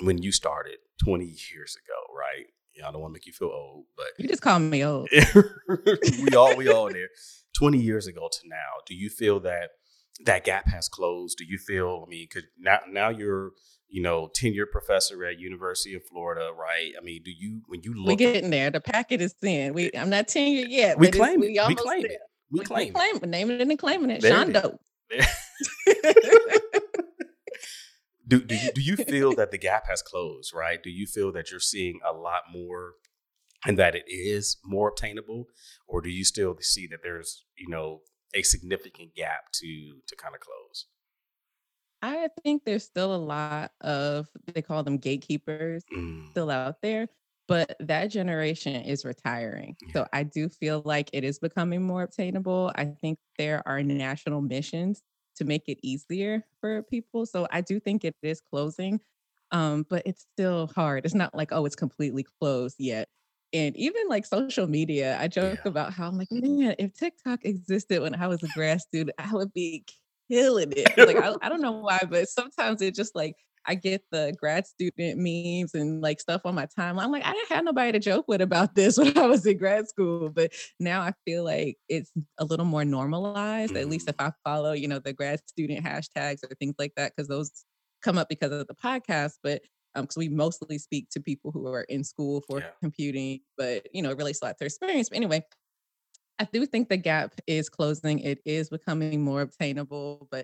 when you started twenty years ago, right? Yeah, I don't want to make you feel old, but you just call me old. we all we all there. twenty years ago to now, do you feel that that gap has closed? Do you feel, I mean, could now, now you're, you know, tenured professor at University of Florida, right? I mean, do you, when you look. We're getting there. The packet is thin. We, I'm not tenured yet. We claim it. We, we claim there. it. We, we claim, claim it. We're naming it and claiming it. Shondo. do, do, you, do you feel that the gap has closed, right? Do you feel that you're seeing a lot more and that it is more obtainable, or do you still see that there's, you know, a significant gap to to kind of close? I think there's still a lot of, they call them gatekeepers, mm. still out there, but that generation is retiring. Yeah. So I do feel like it is becoming more obtainable. I think there are national missions to make it easier for people. So I do think it is closing, um, but it's still hard. It's not like, oh, it's completely closed yet. And even like social media, I joke yeah. about how I'm like, man, if TikTok existed when I was a grad student, I would be killing it. Like, I, I don't know why, but sometimes it's just like, I get the grad student memes and like stuff on my timeline. I'm like, I didn't have nobody to joke with about this when I was in grad school. But now I feel like it's a little more normalized, mm-hmm. at least if I follow, you know, the grad student hashtags or things like that, because those come up because of the podcast. But because um, we mostly speak to people who are in school for yeah. computing, but, you know, it really slaps their experience. But anyway, I do think the gap is closing. It is becoming more obtainable, but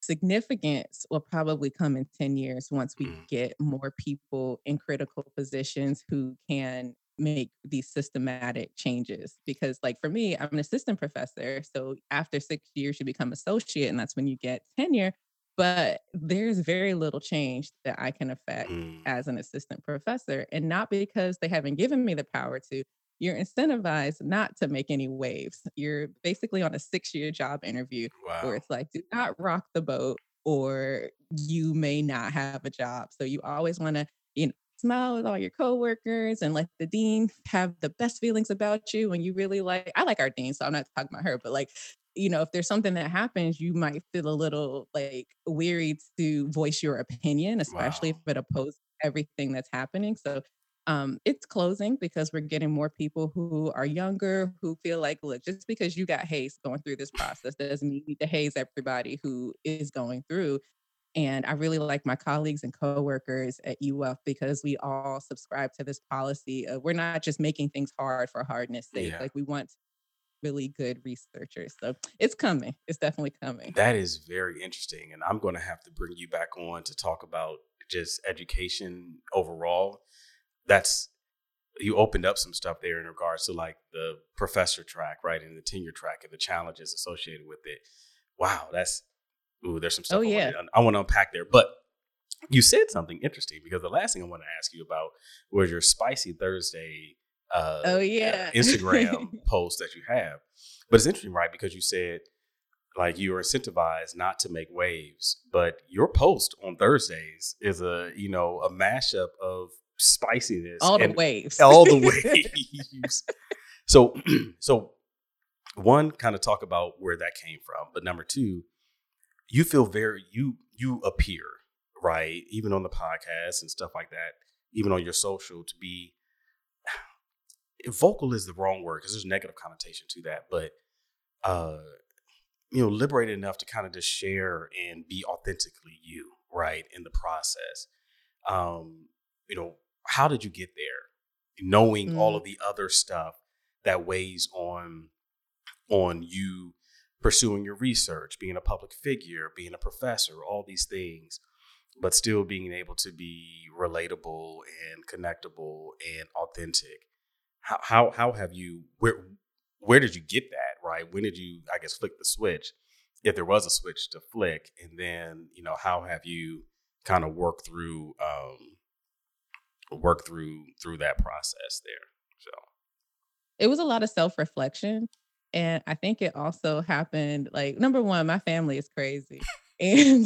significance will probably come in ten years once we mm. get more people in critical positions who can make these systematic changes. Because like for me, I'm an assistant professor. So after six years, you become associate, and that's when you get tenure. But there's very little change that I can affect mm. as an assistant professor. And not because they haven't given me the power to. You're incentivized not to make any waves. You're basically on a six-year job interview wow. where it's like, do not rock the boat or you may not have a job. So you always want to, you know, smile with all your coworkers and let the dean have the best feelings about you. And you really like, I like our dean, so I'm not talking about her, but like, you know, if there's something that happens, you might feel a little like weary to voice your opinion, especially wow. if it opposes everything that's happening. So um, it's closing because we're getting more people who are younger, who feel like, look, just because you got haze going through this process doesn't mean you need to haze everybody who is going through. And I really like my colleagues and coworkers at U F because we all subscribe to this policy of we're not just making things hard for hardness sake. Yeah. Like we want really good researchers. So it's coming. It's definitely coming. That is very interesting. And I'm going to have to bring you back on to talk about just education overall. That's, you opened up some stuff there in regards to like the professor track, right? And the tenure track and the challenges associated with it. Wow. That's, ooh, there's some stuff oh, yeah. I, want to, I want to unpack there. But you said something interesting because the last thing I want to ask you about was your Spicy Thursday uh, oh, yeah. Instagram post that you have. But it's interesting, right? Because you said, like, you are incentivized not to make waves, but your post on Thursdays is a, you know, a mashup of spiciness. All the waves. All the waves. So, so one, kind of talk about where that came from. But number two, you feel very, you, you appear, right, even on the podcast and stuff like that, even on your social, to be, vocal is the wrong word because there's negative connotation to that, but, uh, you know, liberated enough to kind of just share and be authentically you, right, in the process. Um, you know, how did you get there? Knowing mm. all of the other stuff that weighs on, on you pursuing your research, being a public figure, being a professor, all these things, but still being able to be relatable and connectable and authentic. How, how, how have you, where, where did you get that? Right. When did you, I guess, flick the switch, if there was a switch to flick? And then, you know, how have you kind of worked through, um, worked through, through that process there? So it was a lot of self-reflection. And I think it also happened, like, number one, my family is crazy. And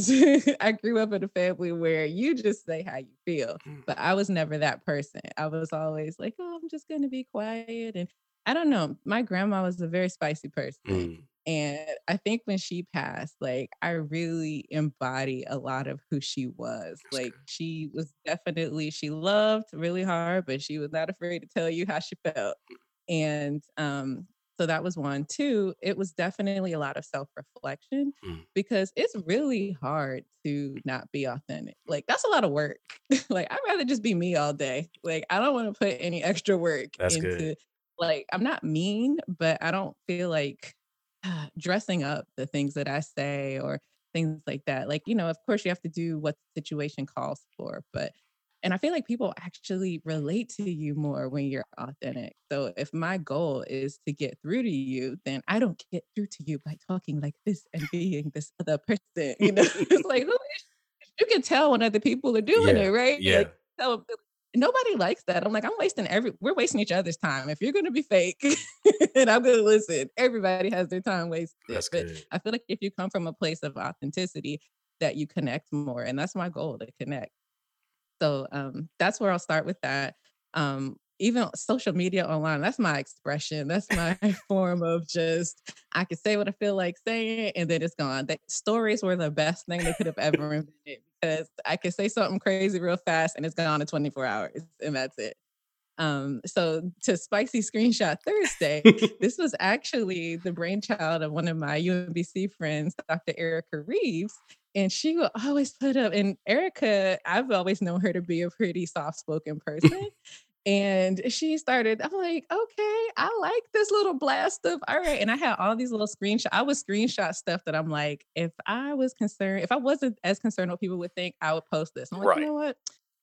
I grew up in a family where you just say how you feel, but I was never that person. I was always like, oh, I'm just going to be quiet. And I don't know. My grandma was a very spicy person. Mm. And I think when she passed, like, I really embody a lot of who she was. Like, she was definitely, she loved really hard, but she was not afraid to tell you how she felt. And, um, so that was one. Two, it was definitely a lot of self-reflection mm. because it's really hard to not be authentic. Like, that's a lot of work. Like, I'd rather just be me all day. Like, I don't want to put any extra work that's into, good. Like, I'm not mean, but I don't feel like uh, dressing up the things that I say or things like that. Like, you know, of course you have to do what the situation calls for, but and I feel like people actually relate to you more when you're authentic. So if my goal is to get through to you, then I don't get through to you by talking like this and being this other person. You know, it's like, who is you can tell when other people are doing yeah, it, right? Yeah. Like, so nobody likes that. I'm like, I'm wasting every, we're wasting each other's time. If you're going to be fake and I'm going to listen, everybody has their time wasted. That's but good. I feel like if you come from a place of authenticity, that you connect more. And that's my goal, to connect. So um, that's where I'll start with that. Um, even social media online, that's my expression. That's my form of just, I can say what I feel like saying, and then it's gone. The stories were the best thing they could have ever invented because I could say something crazy real fast and it's gone in twenty-four hours and that's it. Um, so to Spicy Screenshot Thursday, this was actually the brainchild of one of my U M B C friends, Doctor Erica Reeves. And she will always put up, and Erica, I've always known her to be a pretty soft-spoken person. And she started, I'm like, okay, I like this little blast of, all right. And I had all these little screenshots. I would screenshot stuff that I'm like, if I was concerned, if I wasn't as concerned what people would think, I would post this. I'm like, right. You know what?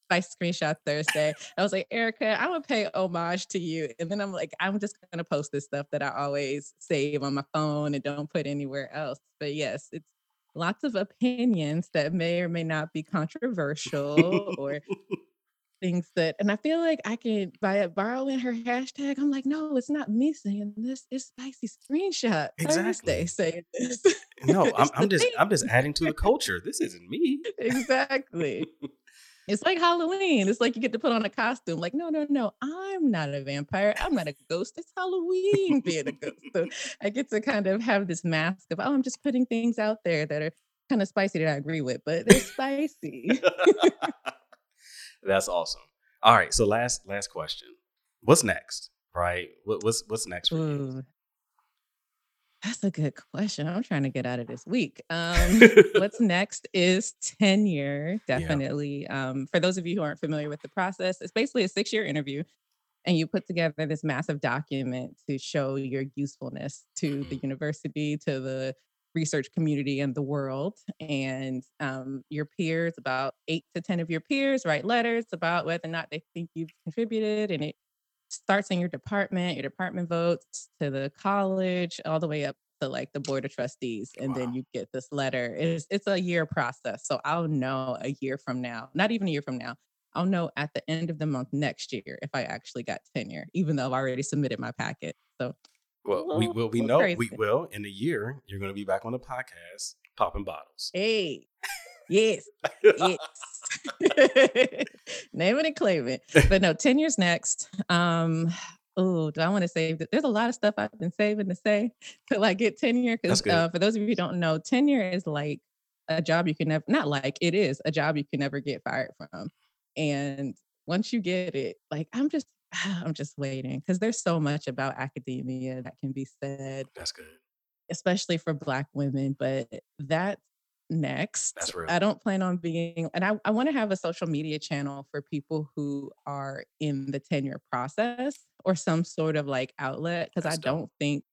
I Screenshot Thursday. I was like, Erica, I'm going to pay homage to you. And then I'm like, I'm just going to post this stuff that I always save on my phone and don't put anywhere else. But yes, it's lots of opinions that may or may not be controversial or things that, and I feel like I can, by borrowing her hashtag, I'm like, no, it's not me saying this. It's Spicy Screenshot exactly. Thursday saying this. No, I'm, I'm just, thing. I'm just adding to the culture. This isn't me. Exactly. It's like Halloween. It's like you get to put on a costume. Like, no, no, no, I'm not a vampire. I'm not a ghost. It's Halloween being a ghost. So I get to kind of have this mask of, oh, I'm just putting things out there that are kind of spicy that I agree with, but they're spicy. That's awesome. All right. So last last question. What's next? Right? What, what's what's next for Ooh, you? That's a good question. I'm trying to get out of this week. Um, what's next is tenure, definitely. Yeah. Um, for those of you who aren't familiar with the process, it's basically a six-year interview, and you put together this massive document to show your usefulness to the university, to the research community, and the world. And um, your peers, about eight to ten of your peers, write letters about whether or not they think you've contributed, and it starts in your department, your department votes to the college, all the way up to like the board of trustees. And wow. Then you get this letter. It's, it's a year process. So I'll know a year from now, not even a year from now, I'll know at the end of the month next year if I actually got tenure, even though I've already submitted my packet. So, well, we will. We know crazy. we will. In a year, you're going to be back on the podcast, popping bottles. Hey, yes, yes. Name it and claim it. But no, tenure's next. Um, oh, do I want to save that? There's a lot of stuff I've been saving to say till I get tenure. Because uh, for those of you who don't know, tenure is like a job you can never. Not like it is a job you can never get fired from. And once you get it, like, I'm just, I'm just waiting, because there's so much about academia that can be said. That's good. Especially for Black women, but that's next. That's real. I don't plan on being, and I, I want to have a social media channel for people who are in the tenure process or some sort of like outlet. Because I don't dope. think,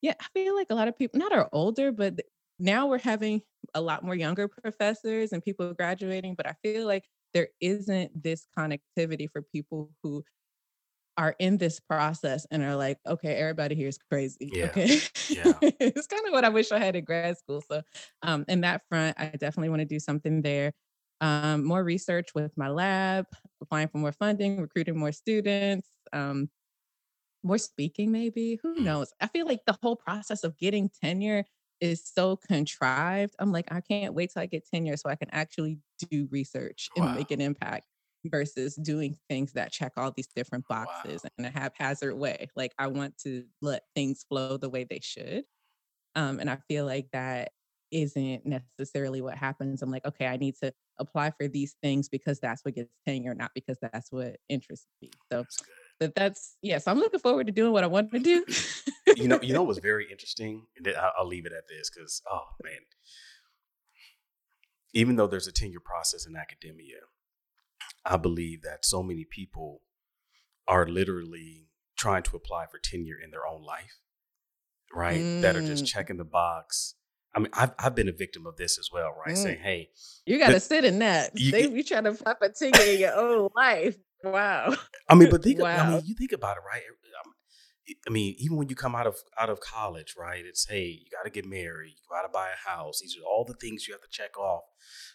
yeah, I feel like a lot of people, not are older, but now we're having a lot more younger professors and people graduating, but I feel like there isn't this connectivity for people who are in this process and are like, okay, everybody here is crazy. Yeah. Okay. Yeah. It's kind of what I wish I had in grad school. So um, in that front, I definitely want to do something there. Um, more research with my lab, applying for more funding, recruiting more students, um, more speaking maybe, who knows? I feel like the whole process of getting tenure is so contrived. I'm like, I can't wait till I get tenure so I can actually do research and wow. make an impact versus doing things that check all these different boxes wow. in a haphazard way. Like, I want to let things flow the way they should. Um, and I feel like that isn't necessarily what happens. I'm like, okay, I need to apply for these things because that's what gets tenure, not because that's what interests me. So But that's, yes, yeah, so I'm looking forward to doing what I want to do. you know, you know what's very interesting? And I'll, I'll leave it at this because, oh, man. Even though there's a tenure process in academia, I believe that so many people are literally trying to apply for tenure in their own life, right? Mm. That are just checking the box. I mean, I've, I've been a victim of this as well, right? Mm. Saying, hey. You got to sit in that. You, they, you trying to apply for tenure in your own life. Wow. I mean, but think, wow. I mean, you think about it, right? I mean, even when you come out of out of college, right? It's, hey, you got to get married. You got to buy a house. These are all the things you have to check off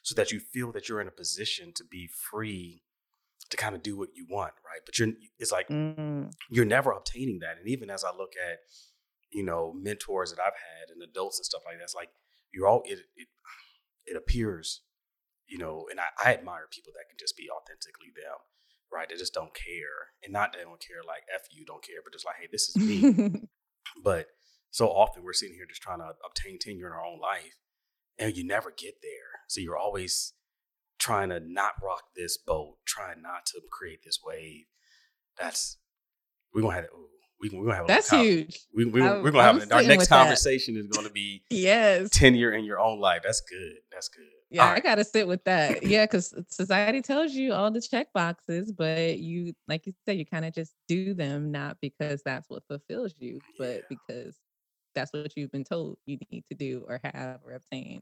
so that you feel that you're in a position to be free to kind of do what you want, right? But you're, it's like, mm-hmm. you're never obtaining that. And even as I look at, you know, mentors that I've had and adults and stuff like that, it's like, you're all, it, it, it appears, you know, and I, I admire people that can just be authentically them. Right, they just don't care, and not they don't care like F you don't care, but just like, hey, this is me. But so often we're sitting here just trying to obtain tenure in our own life, and you never get there. So you're always trying to not rock this boat, trying not to create this wave. That's we're gonna have. Ooh, we we're gonna have. That's com- huge. We we I, we're gonna I'm have our next conversation that. Is gonna be yes tenure in your own life. That's good. That's good. Yeah, right. I gotta sit with that. Yeah, because society tells you all the check boxes, but you, like you said, you kind of just do them not because that's what fulfills you, but yeah. because that's what you've been told you need to do or have or obtain.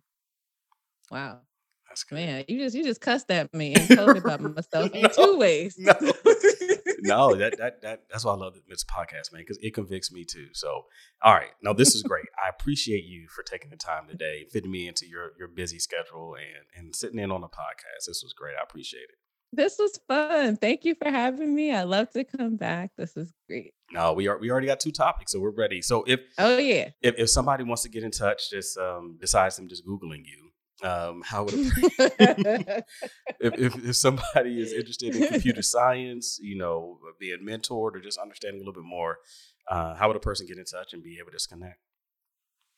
Wow, that's good. Man, you just you just cussed at me and told me about myself no, in two ways. no, no, that that that that's why I love this podcast, man, because it convicts me too. So, all right, no, this is great. I appreciate you for taking the time today, fitting me into your your busy schedule, and and sitting in on the podcast. This was great. I appreciate it. This was fun. Thank you for having me. I love to come back. This was great. No, we are we already got two topics, so we're ready. So if oh yeah, if if somebody wants to get in touch, just um, besides them just Googling you. Um, how would if, if if somebody is interested in computer science, you know, being mentored or just understanding a little bit more, uh, how would a person get in touch and be able to connect?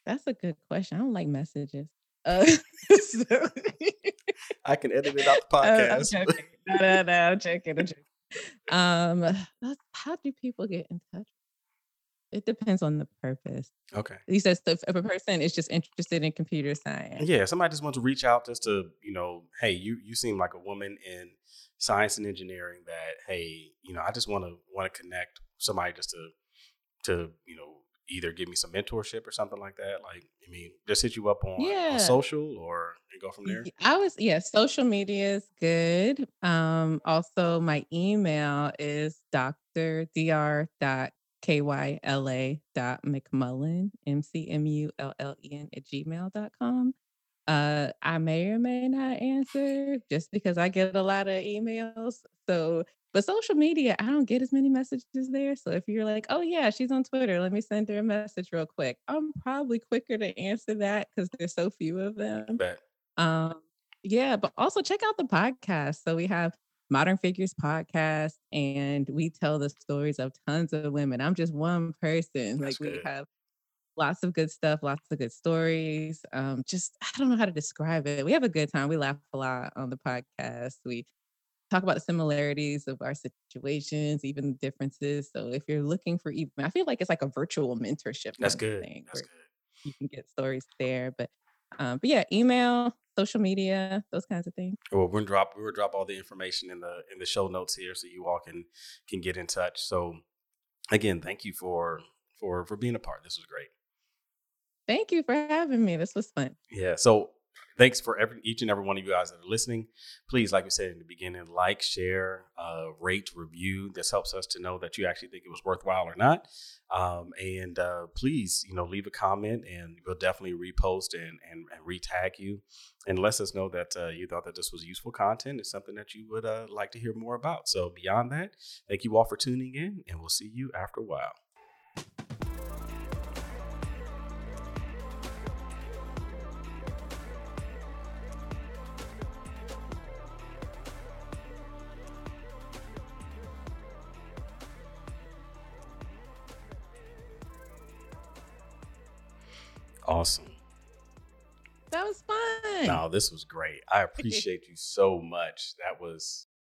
That's a good question. I don't like messages. Uh, so I can edit it out the podcast. Uh, I'm joking. No, no, no, I'm joking. I'm joking. Um, how do people get in touch? It depends on the purpose. Okay. He says if a person is just interested in computer science. Yeah, somebody just wants to reach out just to, you know, hey, you you seem like a woman in science and engineering that, hey, you know, I just want to want to connect somebody just to, to you know, either give me some mentorship or something like that. Like, I mean, just hit you up on, yeah. on social or and go from there. I was, yeah, social media is good. Um, also, my email is Doctor Dr. K Y L A dot McMullen, M C M U L L E N at gmail dot com. Uh, I may or may not answer just because I get a lot of emails. So, but social media, I don't get as many messages there. So if you're like, oh yeah, she's on Twitter, let me send her a message real quick, I'm probably quicker to answer that because there's so few of them. Um, yeah, but also check out the podcast. So we have Modern Figures podcast, and we tell the stories of tons of women. I'm just one person. That's like good. We have lots of good stuff, lots of good stories. Um, just, I don't know how to describe it. We have a good time. We laugh a lot on the podcast. We talk about the similarities of our situations, even differences. So if you're looking for, even, I feel like it's like a virtual mentorship. That's good. Thing That's good. You can get stories there, but, um, but yeah, email, social media, those kinds of things. Well, we'll drop we'll drop all the information in the in the show notes here, so you all can can get in touch. So, again, thank you for for for being a part. This was great. Thank you for having me. This was fun. Yeah. So, thanks for every each and every one of you guys that are listening. Please, like we said in the beginning, like, share, uh, rate, review. This helps us to know that you actually think it was worthwhile or not. Um, and uh, please, you know, leave a comment, and we'll definitely repost and and, and retag you, and let us know that uh, you thought that this was useful content and something that you would uh, like to hear more about. So beyond that, thank you all for tuning in, and we'll see you after a while. Awesome. That was fun. No, this was great. I appreciate you so much. That was